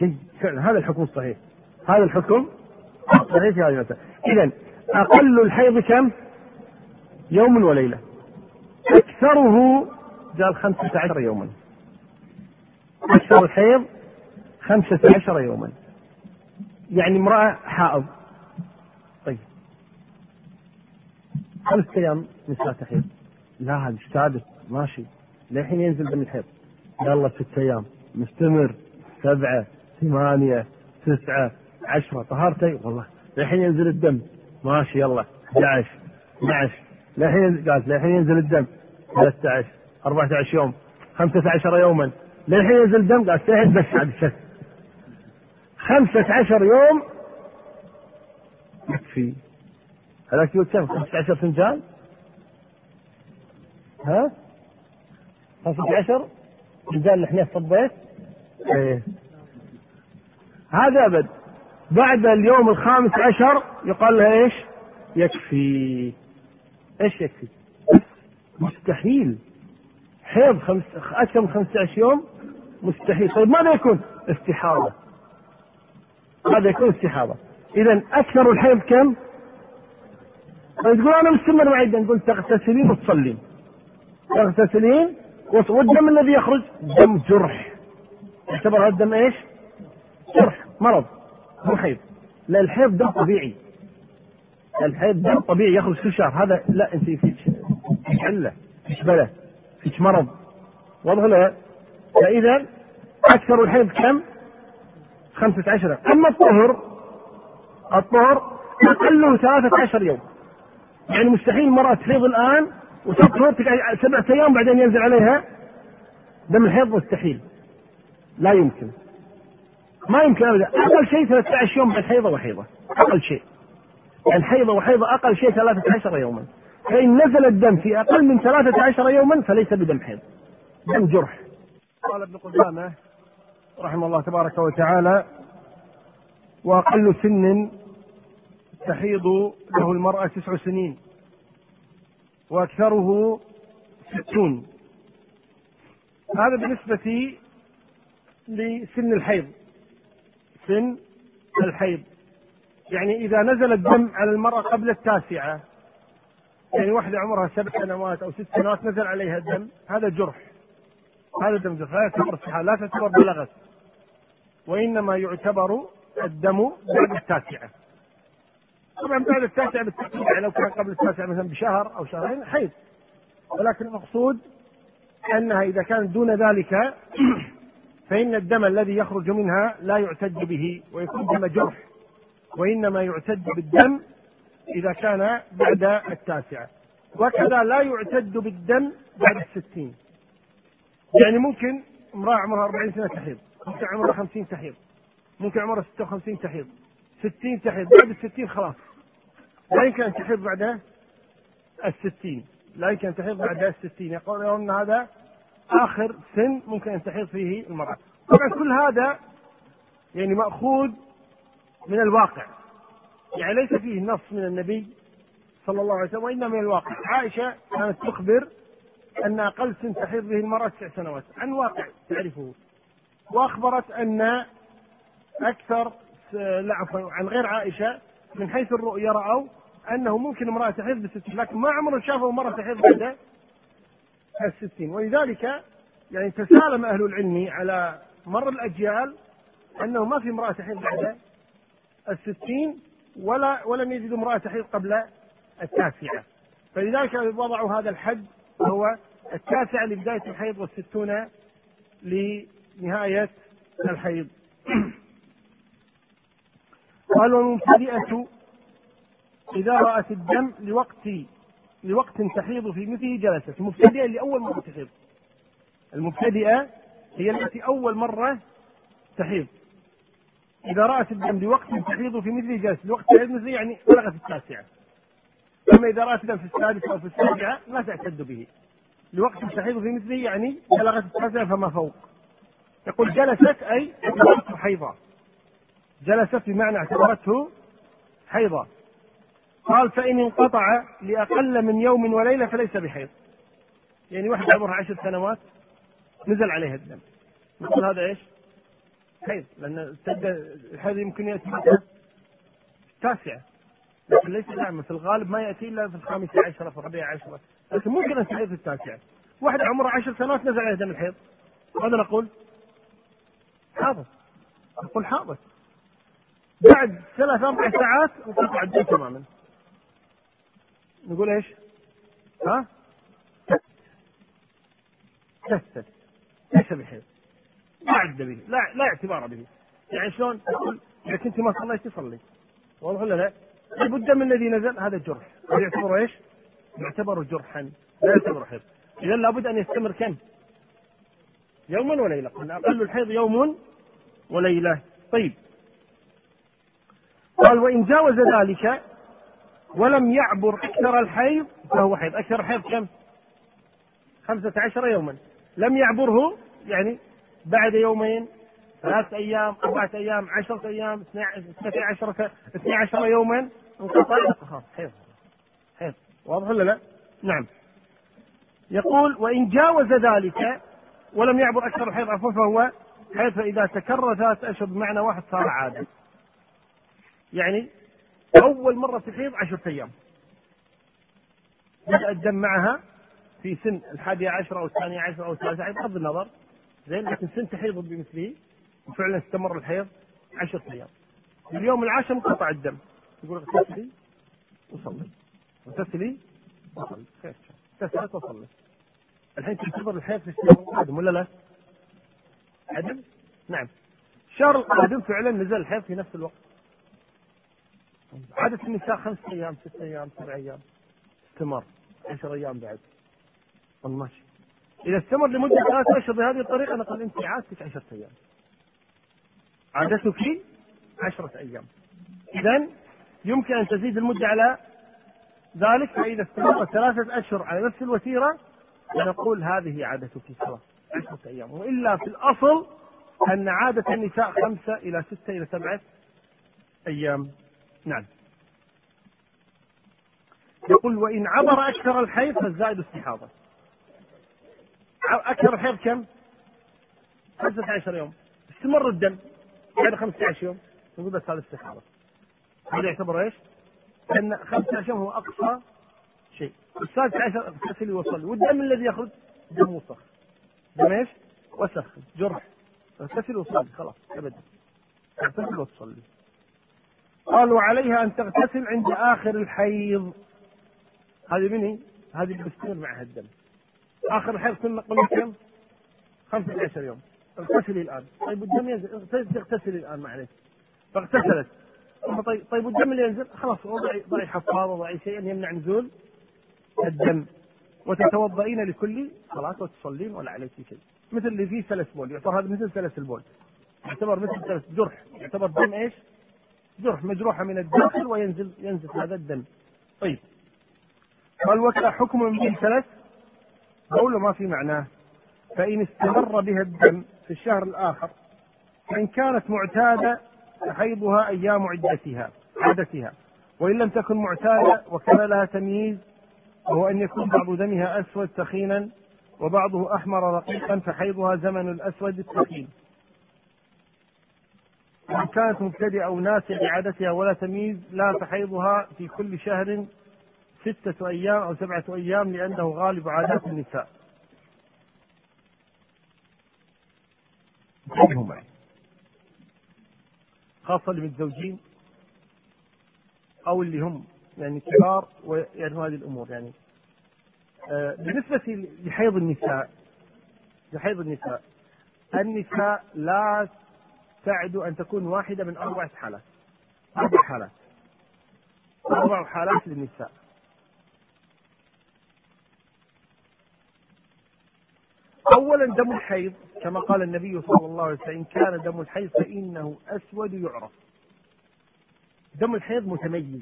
جيد فعلا، هذا الحكم الصحيح، هذا الحكم صحيح في هذه المسألة. إذن أقل الحيض كم؟ يوم وليلة، أكثره قال 15 يوما، أكثر الحيض 15 يوما، يعني امرأة حائض طيب 5 أيام نساء تحيض، لا هذا اشتادت ماشي للحين ينزل دم الحيض، يلا 6 أيام مستمر 7 8 9 10 طهارتي والله للحين ينزل الدم ماشي، يلا 11 12 للحين ينزل الدم 13 14 يوم 15 يوما للحين ينزل الدم، قال سهل بس عاد شك 15 يوم يكفي. هذاك يقول كم 15 فنجان؟ ها 15 فنجان نحن في البيت ايه هذا أبد. بعد اليوم 15 يقال له ايش؟ يكفي. ايش يكفي؟ مستحيل حيض أكثر من 15 يوم مستحيل. طيب ماذا يكون؟ استحاضة، هذا يكون استحاضة. إذن أكثر الحيض كم؟ تقول أنا مستمر وعيدا، نقول تغتسلين وتصلين، تغتسلين والدم الذي يخرج دم جرح، يعتبر هذا الدم ايش؟ جرح، مرض، مو حيض. لا الحيض دم طبيعي، الحيض دم طبيعي يخرج كل شهر، هذا لا انت فيك علة، فيك بلى، فيك مرض، واضح لا؟ فإذا أكثر الحيض كم؟ 15. أما الطهر أقله 13 يوم، يعني مستحيل المرأة تحيض الآن وتطهر 7 أيام بعدين ينزل عليها دم الحيض، مستحيل، لا يمكن، ما يمكن أبدا. أقل شيء 13 يوم بعد حيضة وحيضة، أقل شيء، يعني حيضة وحيضة أقل شيء 13 يوما، فإن نزل الدم في أقل من 13 يوما فليس بدم حيض، دم جرح. قال ابن قدامة رحمه الله تبارك وتعالى: وأقل سن تحيض له المرأة 9 سنين، وأكثره 60. هذا بالنسبة لسن الحيض، سن الحيض يعني إذا نزل الدم على المرأة قبل 9، يعني واحدة عمرها 7 سنوات أو 6 سنوات نزل عليها الدم، هذا جرح، هذا دم جرح، لا تعتبر صحة، لا تعتبر بلغت، وإنما يعتبر الدم بعد 9. طبعا بعد 9 بالتأكيد، يعني لو كان قبل 9 مثلا بشهر أو شهرين حيض، ولكن المقصود أنها إذا كانت دون ذلك فإن الدم الذي يخرج منها لا يعتد به ويكون دم جرح، وإنما يعتد بالدم إذا كان بعد التاسعة، وكذا لا يعتد بالدم بعد 60. يعني ممكن امرأة عمرها 40 سنة تحيض، ممكن عمرها 50 تحيض، ممكن عمرها 56 تحيض، 60 تحيض، بعد 60 خلاص لا يمكن أن تحيض بعد 60، لا يمكن أن تحيض بعد 60. يقولون هذا آخر سن ممكن أن تحيض فيه المرأة. طبعا كل هذا يعني مأخوذ من الواقع، يعني ليس فيه نص من النبي صلى الله عليه وسلم، وإنما من الواقع. عائشة كانت تخبر أن أقل سن تحيض به المرأة 9 سنوات عن واقع تعرفه، وأخبرت أن أكثر عن غير عائشة من حيث الرؤية رأوا أنه ممكن امرأة تحيض ب60، لكن ما عمره شافوا امرأة تحيض بعد 60. ولذلك يعني تسالم أهل العلم على مر الأجيال أنه ما في امرأة تحيض بعد 60 ولم يجدوا امرأة تحيض قبل 9. فلذلك وضعوا هذا الحد وهو 9 لبداية الحيض و60 لنهاية الحيض. قال: والمبتدئة إذا رأت الدم لوقت تحيض في مثله جلست. المبتدئة اللي أول مرة تحيض، المبتدئة هي التي أول مرة تحيض، إذا رأت الدم لوقت تحيض في مثله جلست. لوقت تحيض مثله يعني بلغت 9. أما إذا رأت الدم في 6 أو في 7 لا تعتد به. لوقت تحيض في مثله يعني بلغت 9 فما فوق. يقول جلست أي اعتبرته حيضة، جلست بمعنى اعتبرته حيضة. قال: فإن انقطع لأقل من يوم وليلة فليس بحيض. يعني واحد عمرها 10 سنوات نزل عليها الدم، نقول هذا ايش؟ حيض، لأن الحيض يمكن يأتي 9، لكن ليس دائما، في الغالب ما يأتي إلا في 15، في 14، لكن ممكن أن تحيض في 9. واحد عمرها 10 سنوات نزل عليها دم الحيض، ماذا نقول؟ حاضر، نقول حاضر. بعد 3-4 ساعات انقطع الدم تماما، نقول ايش؟ ها؟ تست، ليس بحيض، لا عد به، لا اعتبار به. يعني شلون؟ تقول اذا كنت ما صليت تصلي، والله ولا لا؟ طيب الدم الذي نزل هذا جرح، يعتبر ايش؟ يعتبر جرحا، لا يعتبر حيض. اذا لابد ان يستمر كم؟ يوما وليله، قلنا اقل الحيض يوم وليله. طيب. قال: وان جاوز ذلك ولم يعبر أكثر الحيض فهو حيض. أكثر الحيض كم؟ 15 يوما. لم يعبره يعني بعد 2 3 أيام 4 أيام 10 أيام 12 يوما انقطع حيض. حيض، واضح ولا لا؟ نعم. يقول: وإن جاوز ذلك ولم يعبر أكثر الحيض فهو حيض. فإذا تكرر 3 أشهر بمعنى واحد صار عادة. يعني أول مرة تحيض 10 أيام، بدأ الدم معها في سن 11 أو 12 أو 13 بغض النظر، زين، لكن سن تحيض بمثله، وفعلا استمر الحيض 10 أيام. اليوم 10 انقطع الدم، يقول اغتسلي وصلي، اغتسلي وصلي، خير، اغتسلت وصلي. الحين تنتظر الحيض في الشهر القادم ولا لا؟ عدل؟ نعم، الشهر القادم فعلا نزل الحيض في نفس الوقت. عادة النساء 5 أيام 6 أيام 7 أيام، استمر 10 أيام بعد، ماشي. إذا استمر لمدة 3 أشهر بهذه الطريقة نقول أنت عادتك 10 أيام، عادتك 10 أيام. إذا يمكن أن تزيد المدة على ذلك، فإذا استمر 3 أشهر على نفس الوتيرة نقول هذه عادتك خلاص 10 أيام، وإلا في الأصل أن عادة النساء 5 إلى 6 إلى 7 أيام. نعم. يقول: وإن عبر أكثر الحيض فالزائد استحاضة. أكثر الحيض كم؟ 15 يوم، استمر الدم بعد 15 يوم نقول بس هذا استحاضة. هذا يعتبر ايش؟ لأن 15 يوم هو أقصى شيء. 16 اغتسلي وصلي، والدم الذي يخرج دم وسخ، دم ايش؟ وسخ، جرح، اغتسلي وصلي، خلاص أبدا، اغتسلي وصلي. قالوا: عليها أن تغتسل عند آخر الحيض. هذه مني؟ هذه اللي بيستمر معها الدم، اخر حرص قلنا كم؟ 15 يوم. اغتسلي الان. طيب والدم ينزل، تغتسلي الان معلش. فاغتسلت. طيب والدم اللي ينزل خلاص ضعي حفاضه ضعي شيء يمنع نزول الدم. وتتوضئين لكل صلاه وتصلين ولا عليك شيء. مثل اللي فيه سلس بول، يعتبر هذا مثل سلس البول. يعتبر مثل سلس جرح، يعتبر دم ايش؟ جرح مجروحه من الداخل وينزل هذا الدم. طيب والوكاء حكم من ثلاث قوله ما في معناه، فإن استمر بها الدم في الشهر الآخر فإن كانت معتادة تحيضها أيام عادتها، وإن لم تكن معتادة وكان لها تمييز وهو أن يكون بعض دمها أسود ثخينا وبعضه أحمر رقيقا فحيضها زمن الأسود الثخين. وإن كانت مبتدئة أو ناسية عادتها ولا تمييز لا تحيضها في كل شهر 6 أيام أو 7 أيام لأنه غالب عادات النساء. خاصة اللي متزوجين أو اللي هم يعني كبار ويعرفون هذه الأمور. يعني بالنسبة لحيض النساء النساء لا تعد أن تكون واحدة من 4 حالات. 4 حالات للنساء. أولا دم الحيض كما قال النبي صلى الله عليه وسلم كان دم الحيض فإنه أسود يعرف. دم الحيض متميز.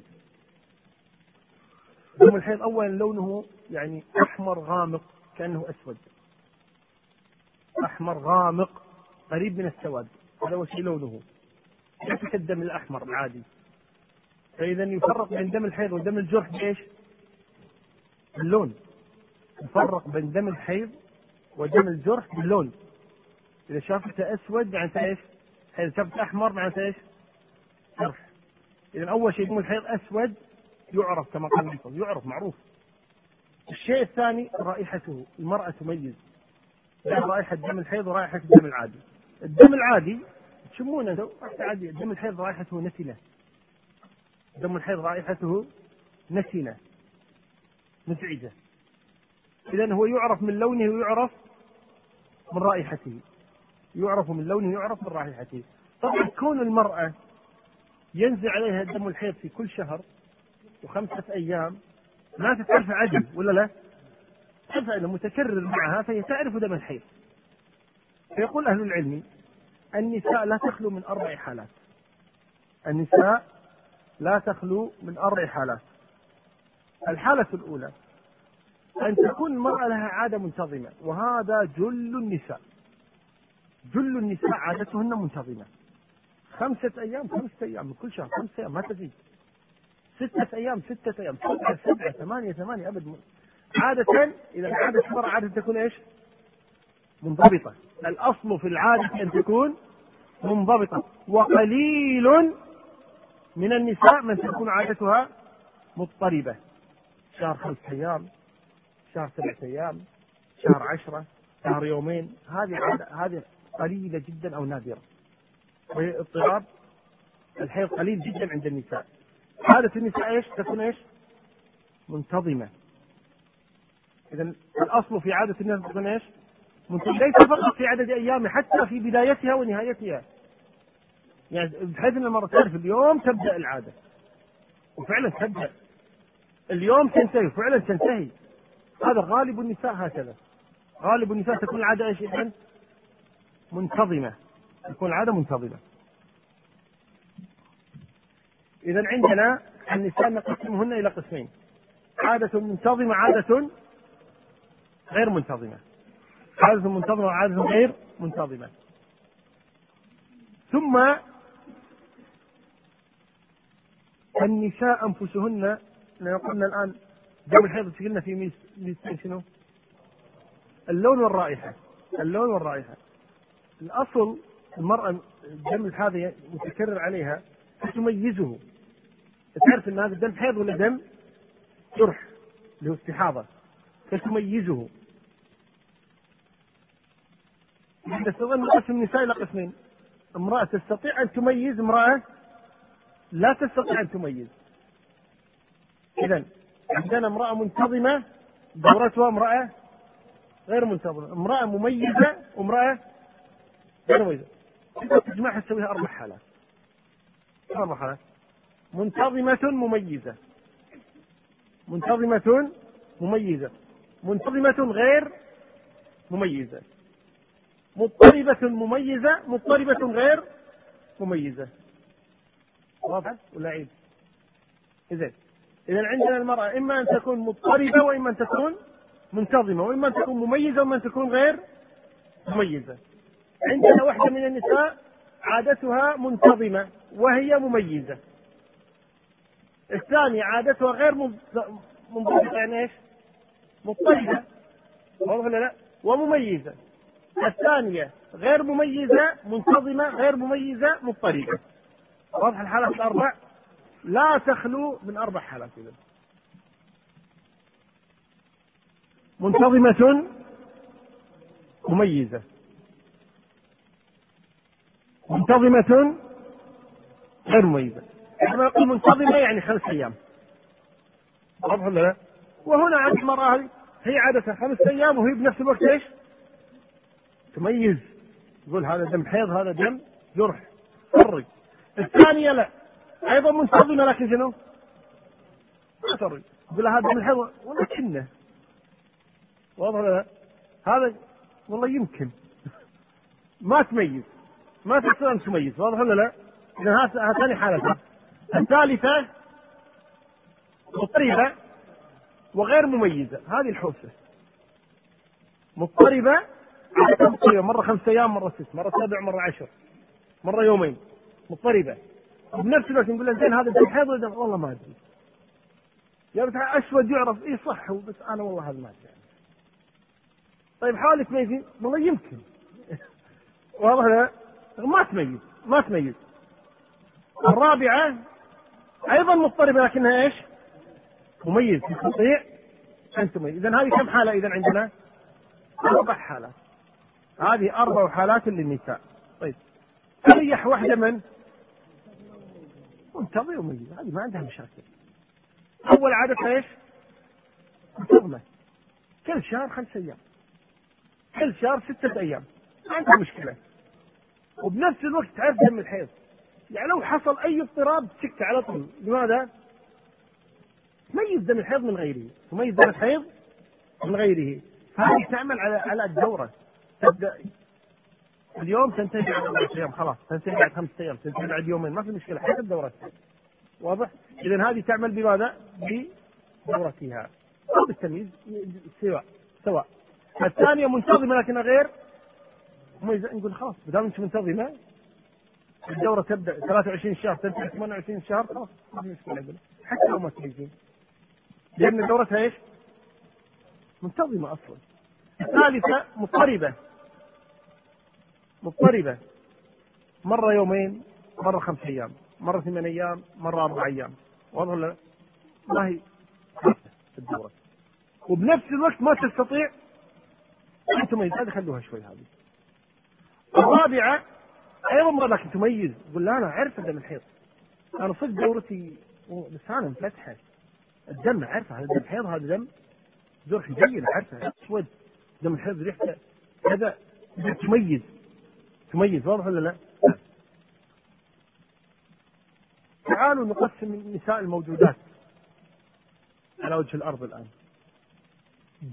دم الحيض أولا لونه يعني أحمر غامق كأنه أسود. أحمر غامق قريب من السواد. هذا هو شيء لونه. ليس الدم الأحمر العادي. فإذا يفرق بين دم الحيض ودم الجرح بإيش؟ اللون. يفرق بين دم الحيض ودم الجرح باللون. إذا شافته أسود معناته إيش؟ إذا شافته أحمر معناته إيش؟ جرح. إذا أول شيء دم الحيض أسود يعرف كما قال النبي، يعرف معروف. الشيء الثاني رائحته، المرأة تميز بين رائحة دم الحيض ورائحة الدم العادي. الدم العادي تشمونه عادي، دم الحيض رائحته نتنة. دم الحيض رائحته نتنة مزعجة. إذا هو يعرف من لونه ويعرف من رائحته. يعرف من لونه يعرف من رائحته. طبعا كون المرأة ينزل عليها دم الحيض في كل شهر و5 أيام ما تعرف عدل ولا لا؟ تعرف أنه متكرر معها فهي تعرف دم الحيض. فيقول أهل العلم النساء لا تخلو من 4 حالات. النساء لا تخلو من 4 حالات. الحالة الأولى أن تكون المرأة لها عادة منتظمة، وهذا جل النساء. جل النساء عادتهن منتظمة. 5 أيام من كل شهر، 5 أيام ما تزيد. 6 أيام 6 أيام 7 8 أبد. عادة إذا عادة المرأة عادة تكون إيش؟ منضبطة. الأصل في العادة أن تكون منضبطة، وقليل من النساء من تكون عادتها مضطربة. شهر 5 أيام، شهر 7 أيام، شهر 10، شهر 2، هذه قليلة جدا أو نادرة. وهي اضطراب الحيض قليل جدا عند النساء. عادة النساء إيش؟ تكون إيش؟ منتظمة. إذا الأصل في عادة النساء تكون إيش؟ منتظمة. ليس فقط في عدد أيامها، حتى في بدايتها ونهايتها. يعني بحيث أن المرأة تعرف اليوم تبدأ العادة وفعلا تبدأ، اليوم تنتهي فعلا تنتهي. هذا غالب النساء هكذا. غالب النساء تكون العادة ايش؟ منتظمة. تكون العادة منتظمة. إذا عندنا النساء نقسمهن إلى قسمين: عادة منتظمة، عادة غير منتظمة. عادة منتظمة وعادة غير منتظمة. ثم النساء أنفسهن، قلنا الآن دم الحيض تقلنا في شنو؟ اللون والرائحة. اللون والرائحة. الأصل المرأة الدم هذا متكرر عليها تميزه. تعرف أن هذا الدم حيض ولا دم جرح له استحاضة فتميزه. نستطيع أن نقسم النساء إلى قسمين: امرأة تستطيع أن تميز، امرأة لا تستطيع أن تميز. إذن عندنا امرأة منتظمة دورتها امرأة غير منتظمه، امراه مميزه وامراه غير مميزه. تجمعها تسويها اربع حالات. اربع حالات: منتظمه مميزه، منتظمه مميزه، منتظمه غير مميزه، مضطربه مميزه، مضطربه غير مميزه. واضح ولا عيب؟ إذا عندنا المرأة إما أن تكون مضطربة وإما أن تكون منتظمة وإما أن تكون مميزة وإما أن تكون غير مميزة. عندنا واحدة من النساء عادتها منتظمة وهي مميزة، الثانية عادتها غير منضبطة يعني إيش؟ مضطربة، واضح ولا لا؟ ومميزة. الثانية غير مميزة منتظمة، غير مميزة مضطربة. واضح الحالات الأربع؟ لا تخلو من أربع حالات. إذن منتظمة مميزة، منتظمة غير مميزة. عندما نقول منتظمة يعني 5 أيام، واضح ولا لا؟ وهنا عند المرأة هي عادتها 5 أيام وهي بنفس الوقت إيش؟ تميز، تقول هذا دم حيض، هذا دم جرح، فرق. الثانية لا، أيضا منتظمة لكن شنو؟ ما ترى، يقول هذا من الحيوان والله كنا، واضح ولا لا؟ هذا والله يمكن ما تميز، ما تستطيع أن تميز، واضح ولا لا؟ إذا هذا ثاني حالة. الثالثة مضطربة وغير مميزة، هذه الحوسة مضطربة، مرة 5 أيام، مرة 6، مرة 7، مرة 10، مرة 2، مضطربة. بنفس الوقت نقول لها زين هذا دم حيض ولا والله ما ادري، يا بتاع اسود يعرف ايه صح، بس انا والله هذا ما ادري. طيب حاولي تميزي، والله يمكن، واضح لا؟ ما تميز، ما تميز. الرابعه ايضا مضطربه لكنها ايش؟ مميز، تستطيع ان تميز. اذا هذه كم حاله؟ اذا عندنا 4 حالات، هذه 4 حالات للنساء. طيب اريح واحده من منتظمة ومميزة، هذه ما عندها مشاكل. أول عادتها إيش؟ منتظمة، كل شهر 5 أيام، كل شهر 6 أيام، ما عندها مشكلة. وبنفس الوقت تعرف دم الحيض، يعني لو حصل أي اضطراب تسكت على طول. لماذا؟ تميز دم الحيض من غيره، تميز دم الحيض من غيره. فهذه تعمل على الدورة، تبدأ اليوم تنتهي بعد 4 أيام، خلاص تنتهي بعد 5 أيام، تنتهي بعد 2، ما في مشكلة، حتى الدورة. واضح؟ إذا هذه تعمل بماذا؟ بدورتها أو بالتمييز، سواء. الثانية منتظمة لكنها غير مميزة، نقول خلاص بدل أنت منتظمة، الدورة تبدأ 23 شهر تنتهي 28 شهر، خلاص ما في مشكلة حتى لو ما تميزين، لأن دورتها إيش؟ منتظمة أصلا. الثالثة مضطربة، مرة 2، مرة 5 أيام، مرة 8 أيام، مرة 4 أيام، واضح ولا لا؟ ما هي الدورة، وبنفس الوقت ما تستطيع أن تميز، هذه خلوها شوي. هذه الرابعة أيضا مرة لكن تميز، تقول لا أنا عارفة دم الحيض، أنا صدق دورتي لسانها مفتحة، الدم عارفة، هذا دم حيض، هذا دم جرح جيد، عارفة أسود، دم الحيض ريحته هذا، تميز، واضح ولا لا؟ تعالوا نقسم النساء الموجودات على وجه الأرض الآن.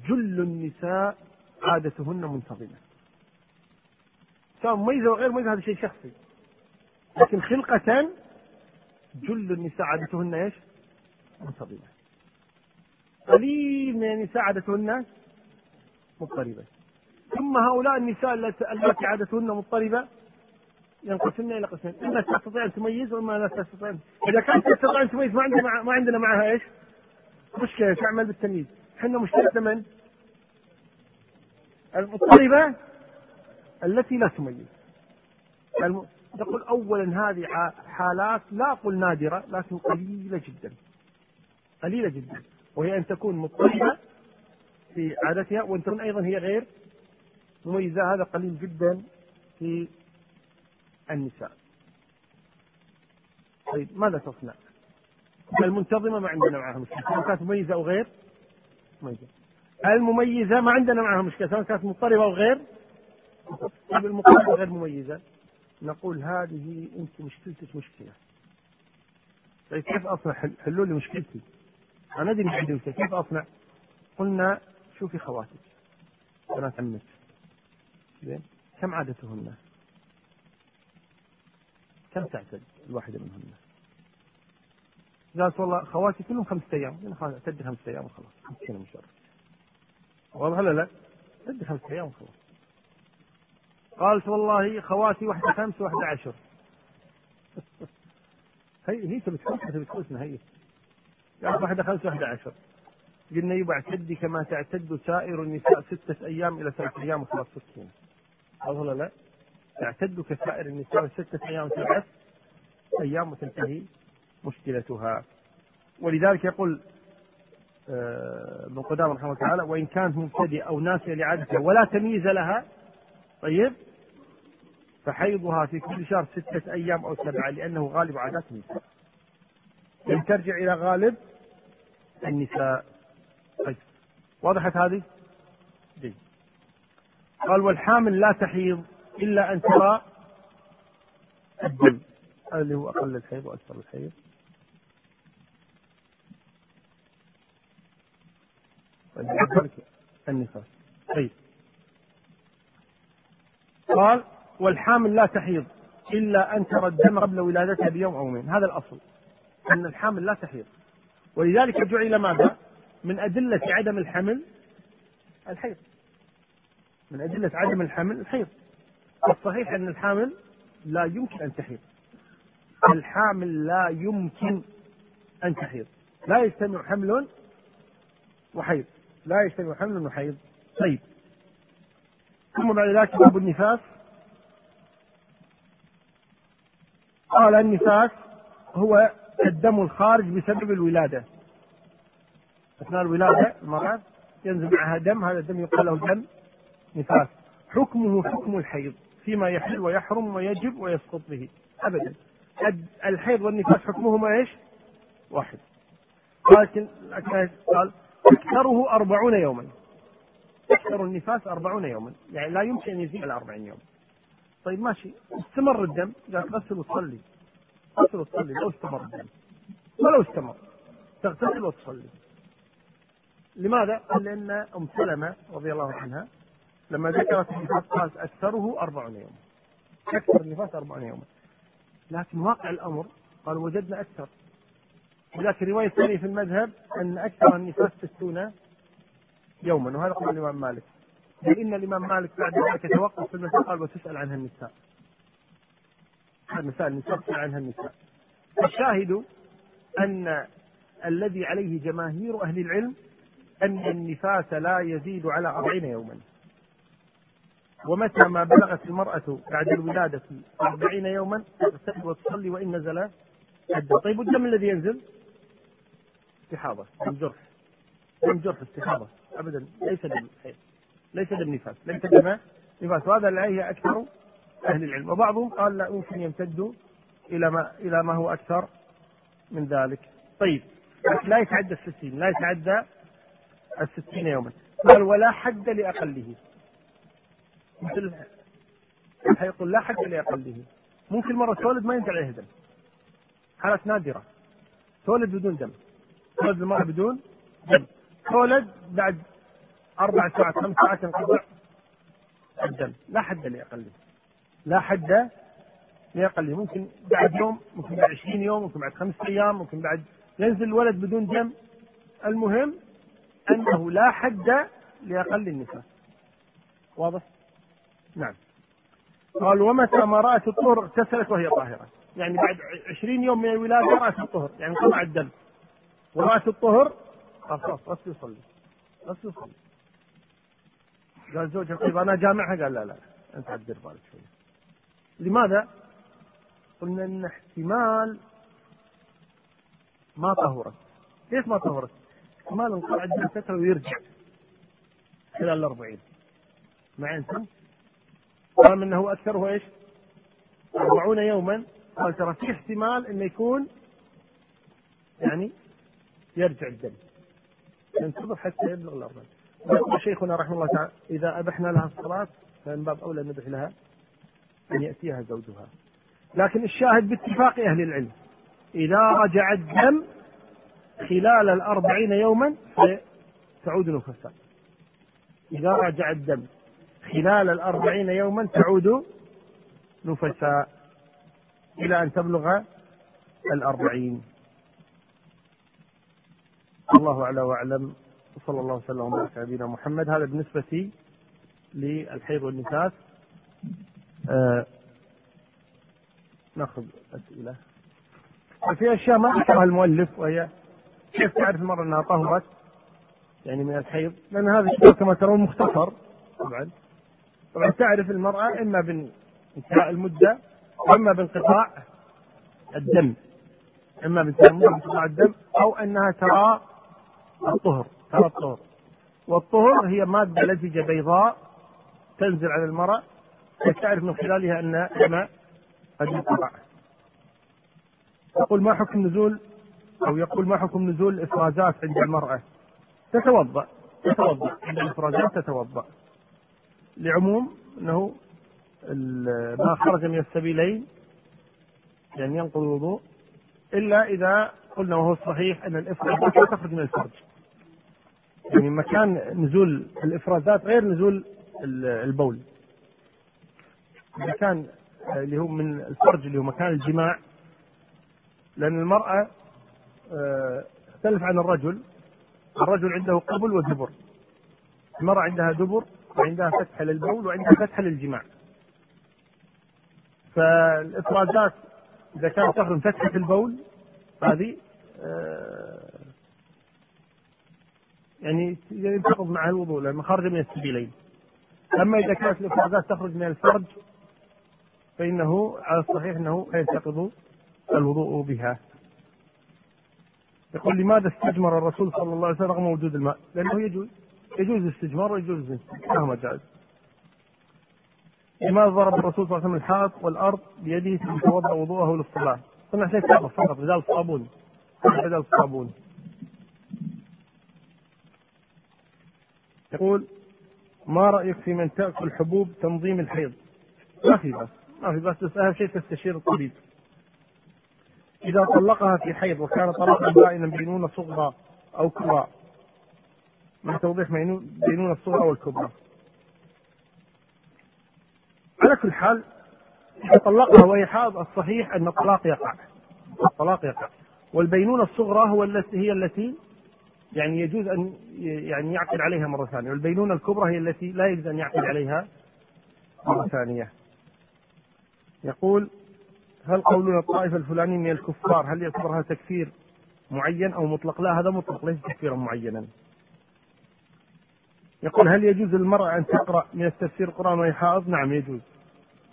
جل النساء عادتهن منتظمة، سواء مميزة وغير مميزة، هذا شيء شخصي، لكن خلقة جل النساء عادتهن ايش؟ منتظمة. قليل من النساء عادتهن مضطربة. ثم هؤلاء النساء التي عادتهن مضطربة ينقسمن إلى قسمين: إما تستطيع أن تميز وإما لا تستطيع. إذا كانت تستطيع أن تميز ما عندنا معها إيش؟ مشكلة، تعمل بالتمييز. إحنا مشكلتنا من؟ المضطربة التي لا تميز. نقول أولا هذه حالات لا أقول نادرة لكن قليلة جدا، قليلة جدا، وهي أن تكون مضطربة في عادتها وأن تكون أيضا هي غير مميزة، هذا قليل جدا في النساء. طيب ماذا تصنع؟ المنتظمة ما عندنا معها مشكلة، كانت مميزة أو غير مميزة. المميزة ما عندنا معها مشكلة، سواء كانت مضطربة أو غير بالمقابل غير مميزة، نقول هذه أنت مشكلتك مشكلة. طيب كيف أصنع؟ حلوا لي مشكلتي، أنا دي مشكلتي كيف أصنع؟ قلنا شوفي خواتك بنات عمك، زين كم عادتهن؟ كم تعتد الواحدة منهن؟ قالت والله خواتي كلهم 5 أيام، أنا خلاص أعتد 5 أيام وخلاص، مشكلة مش شرط. والله لا أعتد 5 أيام وخلاص. قالت والله خواتي 1 5 1 10. هي تبي تخلصنا هي. قالت 1 5 1 10. قلنا يبقى اعتدي كما تعتد سائر النساء 6 أيام إلى 7 أيام وخلاص تسكين. والله لا تعتد كسائر النساء 6 أيام 7 أيام وتنتهي مشكلتها. ولذلك يقول ابن قدامة رحمه الله تعالى: وإن كانت مبتدئة أو ناسية لعادتها ولا تمييز لها، طيب، فحيضها في كل شهر 6 أيام أو 7 لأنه غالب عادات النساء، لم ترجع إلى غالب النساء. طيب وضحت هذه؟ جيد. قال: والحامل لا تحيض إلا أن ترى الدم، اللي هو أقل الحيض وأكثر الحيض. النفاس. طيب قال: والحامل لا تحيض إلا أن ترى الدم قبل ولادتها بيوم أو يومين. هذا الأصل، أن الحامل لا تحيض، ولذلك جعل ماذا؟ من أدلة عدم الحمل الحيض، من أدلة عدم الحمل الحيض. الصحيح أن الحامل لا يمكن أن تحيض، الحامل لا يمكن أن تحيض، لا يجتمع حمل وحيض، لا يجتمع حمل وحيض. طيب ثم بعد ذلك باب النفاس. قال: النفاس هو الدم الخارج بسبب الولادة، أثناء الولادة المرأة ينزل معها دم، هذا الدم يقال له دم نفاس، حكمه حكم الحيض فيما يحل ويحرم ويجب ويسقط به أبدا. الحيض والنفاس حكمهما ايش؟ واحد. لكن قال: أكثره 40 يوما، أكثر النفاس 40 يوما، يعني لا يمكن أن يزيد على 40 يوم. طيب ماشي، استمر الدم، قال غسل وصلي، غسل وصلي لو استمر الدم، ولو استمر تغتسل وتصلي. لماذا؟ قال لأن أم سلمة رضي الله عنها لما ذكرت النفاس قالت: أكثره 40 يوما، أكثر النفاس 40 يوما. لكن واقع الأمر قال وجدنا أكثر، ولكن رواية ثانية في المذهب أن أكثر النفاس 60 يوما، وهذا قول الإمام مالك، لأن الإمام مالك بعد ذلك توقف في المسألة، قال: وتسأل عنها النساء، تسأل عنها النساء. الشاهد أن الذي عليه جماهير أهل العلم أن النفاس لا يزيد على 40 يوما، ومتى ما بلغت المرأة بعد الولادة 40 يوما تغتسل وتصلي وإن نزل الدم. طيب الدم الذي ينزل استحاضة، دم جرح، دم جرح استحاضة أبدا، ليس دم حيض، ليس دم نفاس، ليس دم نفاس. وهذا اللي عليه أكثر أهل العلم، وبعضهم قال لا يمكن يمتد إلى ما هو أكثر من ذلك. طيب لا يتعدى 60، لا يتعدى 60 يوما. قال: ولا حد لأقله، مثل حيقول لا حد لأقله، ممكن مرة تولد ما ينزل عليها دم، حالات نادرة، تولد بدون دم، تولد المرأة بدون دم، تولد بعد 4 ساعات 5 ساعات انقطع الدم، لا حد لأقله، لا حد لأقله، ممكن بعد يوم، ممكن بعد 20 يوم، ممكن بعد 5 أيام، ممكن بعد ينزل الولد بدون دم. المهم أنه لا حد لأقل النفاس. واضح؟ نعم. قال: ومتى ما رأت الطهر اغتسلت وهي طاهرة، يعني بعد 20 يوم من الولادة رأت الطهر، يعني قطع الدم ورأت الطهر، خلاص غسل وصلي، غسل وصلي. قال زوجها: طيب أنا جامعها؟ قال: لا، أنت عدل بالك شوي. لماذا؟ قلنا إن احتمال ما طهرت. كيف ما طهرت؟ احتمال انقطع الدم فترة ويرجع خلال 40، مع أنتم؟ قال إنه أكثره إيش؟ 40 يوما. قال ترى في احتمال إنه يكون يعني يرجع الدم، ينتظر حتى يبلغ 40. شيخنا رحمه الله تعالى إذا أبحنا لها الصلاة فمن باب أولى نبح لها أن يأتيها زوجها. لكن الشاهد باتفاق أهل العلم إذا رجع الدم خلال 40 يوما تعود نفسها. إذا رجع الدم خلال 40 يوما تعود نفسها إلى أن تبلغ 40. الله أعلى وأعلم، صلى الله وسلم على سيدنا محمد. هذا بالنسبة للحيض والنفاس. نأخذ أسئلة. في أشياء ما ذكرها المؤلف وهي كيف تعرف المرأة أنها طهرت يعني من الحيض، لأن هذا الشيء كما ترون مختصر. طبعا تعرف المرأة إما بانتهاء المدة وإما بانقطاع الدم، إما بانقطاع الدم أو أنها ترى الطهر. والطهر هي مادة لزجة بيضاء تنزل على المرأة وتعرف من خلالها أن الماء قد انقطع. يقول ما حكم نزول الإفرازات عند المرأة؟ تتوضأ عند الإفرازات، تتوضأ لعموم أنه ما خرج من السبيلين يعني ينقض الوضوء، إلا إذا قلنا وهو صحيح أن الإفرازات لا تخرج من الفرج، يعني مكان نزول الإفرازات غير نزول البول. مكان اللي هو من الفرج اللي هو مكان الجماع، لأن المرأة تختلف عن الرجل. الرجل عنده قبل ودبر، المرأة عندها دبر وعندها فتحة للبول وعندها فتحة للجماع. فالإفرازات إذا كانت تخرج فتحة البول هذه يعني ينتقض معها الوضوء لأنها خارجة من السبيلين. أما إذا كانت الإفرازات تخرج من الفرج فإنه على الصحيح أنه لا ينتقض الوضوء بها. يقول لماذا استجمر الرسول صلى الله عليه وسلم رغم وجود الماء؟ لأنه يجوز الاستجمار ويجوز الانتقاء جائز. لماذا ضرب الرسول صلى الله عليه وسلم الحائط والأرض بيده ليتوضأ وضوءه للصلاة؟ قلنا عشان يتوضأ فقط بدل الصابون، يقول ما رأيك في من تأكل حبوب تنظيم الحيض؟ ما في بس أهم شيء تستشير الطبيب. إذا طلقها في حيض وكان طلاقا بائنا بينونة صغرى أو كبرى، مع توضيح بينونة الصغرى والكبرى. على كل حال إذا طلقها وهي حائض الصحيح أن الطلاق يقع، والبينونة الصغرى هي التي يعني يجوز أن يعني يعقد عليها مرة ثانية، والبينونة الكبرى هي التي لا يجوز أن يعقد عليها مرة ثانية. يقول هل قولنا الطائفة الفلاني من الكفار هل يعتبرها تكفير معين أو مطلق؟ لا، هذا مطلق ليس تكفيرا معينا. يقول هل يجوز للمرأة أن تقرأ من التفسير القرآن وهي حائض؟ نعم يجوز،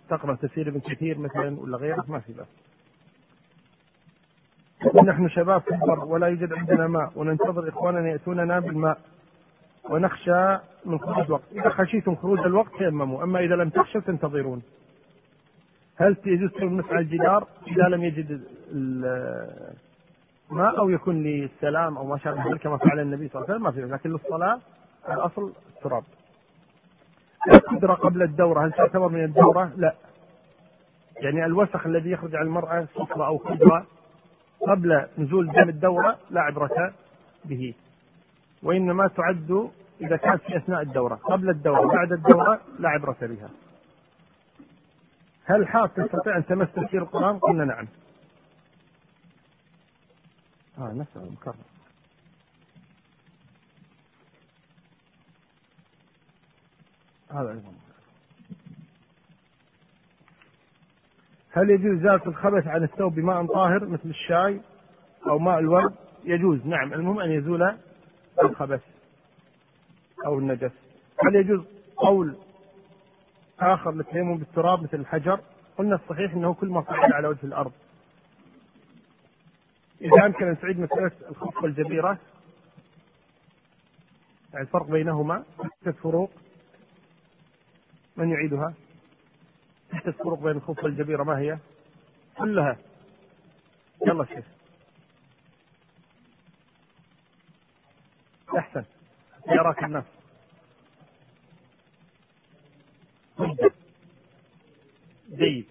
تقرأ تفسير ابن كثير مثلا ولا غيره ما في بأس. نحن شباب في البر ولا يوجد عندنا ماء وننتظر إخواننا يأتوننا بالماء ونخشى من خروج الوقت. إذا خشيتم خروج الوقت تيمموا، أما إذا لم تخشوا تنتظرون. هل يجوز مسح الجدار إذا لم يجد الماء أو يكون للسلام أو ما شابه ذلك كما فعل النبي صلى الله عليه وسلم؟ ما فيه، لكن للصلاة الأصل التراب. القدرة قبل الدورة هل تعتبر من الدورة؟ لا، يعني الوسخ الذي يخرج على المرأة صفرة أو قدرة قبل نزول دم الدورة لا عبرة به، وإنما تعد إذا كانت في أثناء الدورة. قبل الدورة بعد الدورة لا عبرة بها. هل الحائض تستطيع أن تمس تفسير القرآن؟ قلنا نعم. نسأل المكرر. هذا أيضا. هل يجوز إزالة الخبث عن الثوب بماء طاهر مثل الشاي أو ماء الورد؟ يجوز نعم، المهم أن يزول الخبث أو النجس. هل يجوز قول آخر للتيمم بالتراب مثل الحجر؟ قلنا الصحيح أنه كل ما صعد على وجه الأرض. إذا أمكن أن تعيد مسألة الخف والجبيرة يعني الفرق بينهما 6 فروق، من يعيدها؟ 6 فروق بين الخف والجبيرة ما هي؟ كلها يلا شيخ أحسن يراك الناس. الحجة. جيد.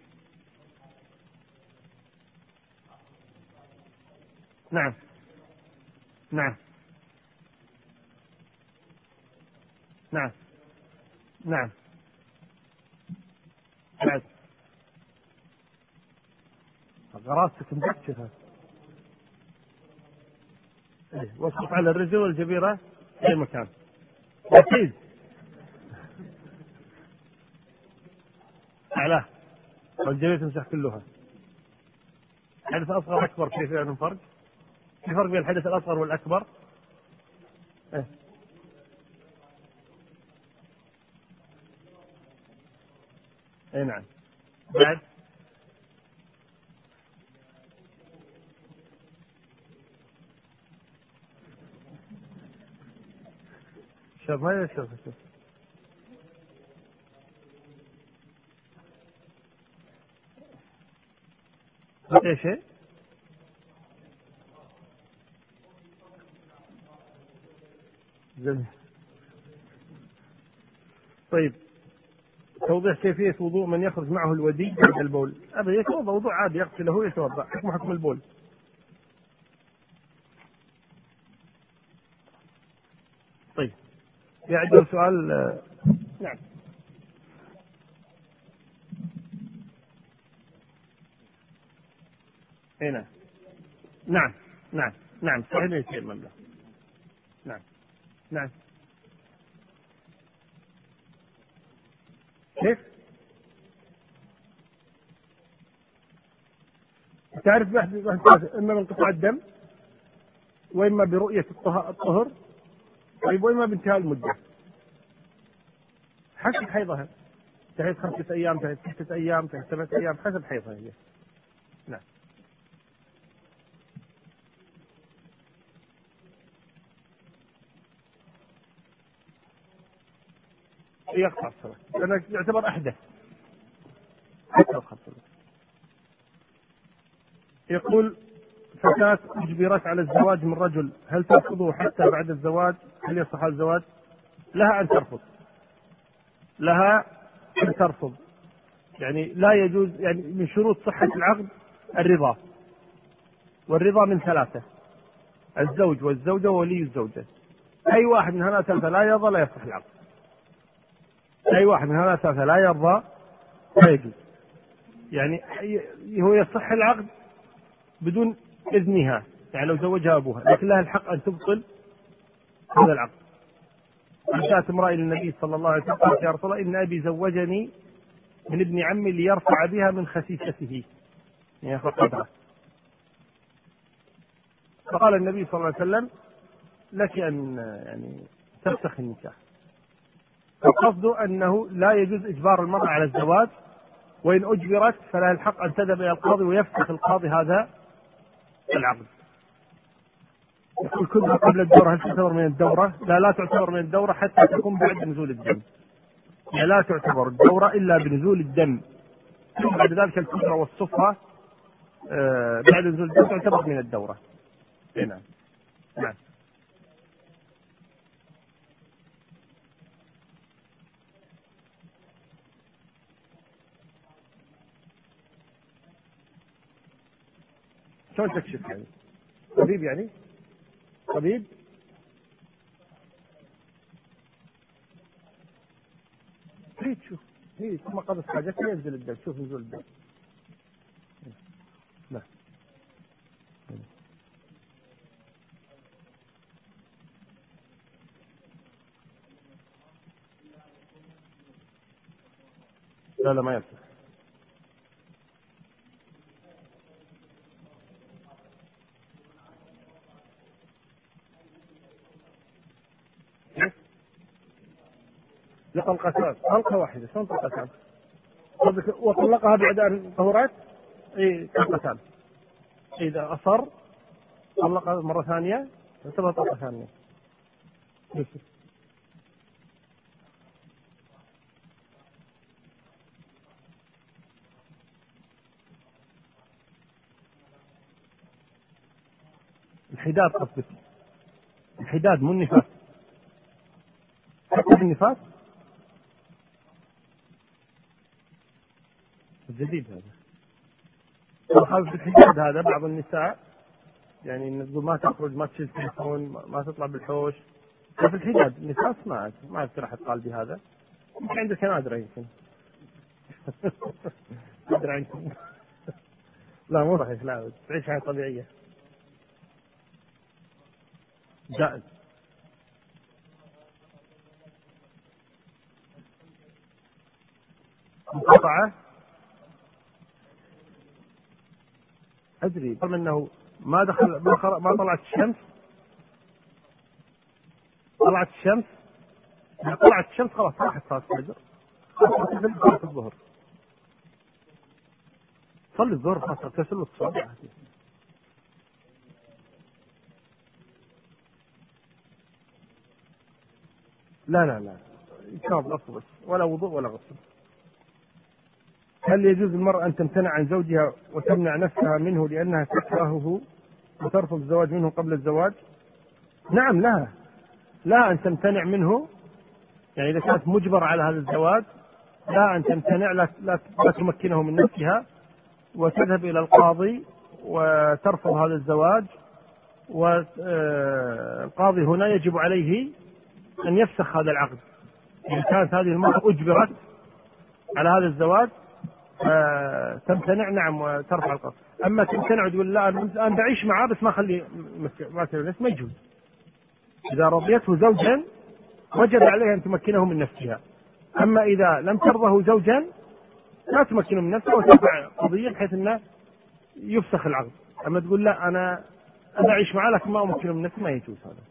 نعم نعم نعم نعم بعد غراسة مبكشفة وصف على الرجل والجبيرة أي مكان وكيد أعلاه والجبيرة تمسح كلها. حدث أصغر أكبر كيف يعلم فرق؟ في فرق بين الحدث الأصغر والأكبر؟ اي نعم. بعد شاب ما يشوف اي شيء جميل. طيب توضيح كيفية وضوء من يخرج معه الودي بعد البول. هذا يتوضأ وضوء عادي يغسله ويتوضأ. حكم البول طيب يعجل سؤال. نعم هنا نعم نعم نعم صحيح يصير مبلغ نعم نعم كيف؟ تعرف بحث إما من قطع الدم وإما برؤية الطهر وإما بانتهاء المدة. حسب حيضها تحيض 5 أيام تحيض 6 أيام تحيض 7 أيام حسب حيضها هي. نعم يقطع الصلاة لأنه يعتبر أحدث. يقول فتاة أجبرت على الزواج من رجل هل ترفضه حتى بعد الزواج؟ هل يصح الزواج؟ لها أن ترفض. لها أن ترفض يعني لا يجوز. يعني من شروط صحة العقد الرضا، والرضا من 3: الزوج والزوجة وولي الزوجة. أي واحد من هؤلاء 3 لا يرضى لا يصح العقد. أي واحد من هؤلاء 3 لا يرضى لا يجوز. يعني هو يصح العقد بدون إذنها، يعني لو زوجها أبوها، لكن لها الحق أن تبطل هذا العقد. جاءت امرأة إلى النبي صلى الله عليه وسلم قالت يا رسول الله إن أبي زوجني من ابن عمي ليرفع بها من خسيسته، يعني ياخذ قدره. فقال النبي صلى الله عليه وسلم لك أن يعني تفسخ النكاح. القصد أنه لا يجوز إجبار المرأة على الزواج، وإن أجبرت فلها الحق أن تذهب إلى القاضي ويفسخ القاضي هذا العقد. يقول كلها قبل الدورة هل تعتبر من الدورة؟ لا تعتبر من الدورة حتى تكون بعد نزول الدم. لا تعتبر الدورة إلا بنزول الدم. بعد ذلك الكدرة والصفرة بعد نزول الدم تعتبر من الدورة. نعم نعم. شلون تكشف يعني؟ طبيب يعني؟ طبيب؟ هي تشوف هي ثم قبل حاجتها ينزل الدم، شوف نزول الدم. لا لا لا ما يصح. طلقة 3 طلقة واحدة شلون طلقة 3؟ وطلقها بعد أن طهرت. إيه طلقة 3. إذا أصر طلقها مرة ثانية تعتبر طلقة ثانية. الحداد قصدك؟ الحداد مو النفاس. النفاس جديد هذا. حاجة الحجاب هذا بعض النساء يعني ما تخرج، ما تشيل تليفون، ما تطلع بالحوش، في الحجاب النساء سمعت ما راح تقال بهذا. ممكن عندك نادرة يمكن نادرة عندكم. لا مو صحيح، لا تعيش حياة طبيعية جائز. مقاطعة أدري طبعا أنه ما دخل ما طلعت الشمس، طلعت الشمس، طلعت الشمس خلاص راحت صلاة الفجر، صلاة الظهر، صلي الظهر خلاص تسلل الصبح. لا لا لا كان غصب ولا وضوء ولا غسل. هل يجوز المرأة أن تمتنع عن زوجها وتمنع نفسها منه لأنها تكرهه وترفض الزواج منه قبل الزواج؟ نعم لها، لا أن تمتنع منه، يعني إذا كانت مجبرة على هذا الزواج لا أن تمتنع، لا تمكنه من نفسها وتذهب إلى القاضي وترفض هذا الزواج، والقاضي هنا يجب عليه أن يفسخ هذا العقد. إذا كانت هذه المرأة أجبرت على هذا الزواج تمتنع نعم وترفع القصر. أما تمتنع تقول لا أنا بعيش معاه بس ما أخليه ما يجوز. إذا رضيته زوجا وجب عليها أن تمكنه من نفسها، أما إذا لم ترضه زوجا لا تمكنه من نفسها وترفع قضية بحيث أنه يفسخ العقد. أما تقول لا أنا بعيش معاه لكن ما أمكنه من نفسه ما يجوز هذا.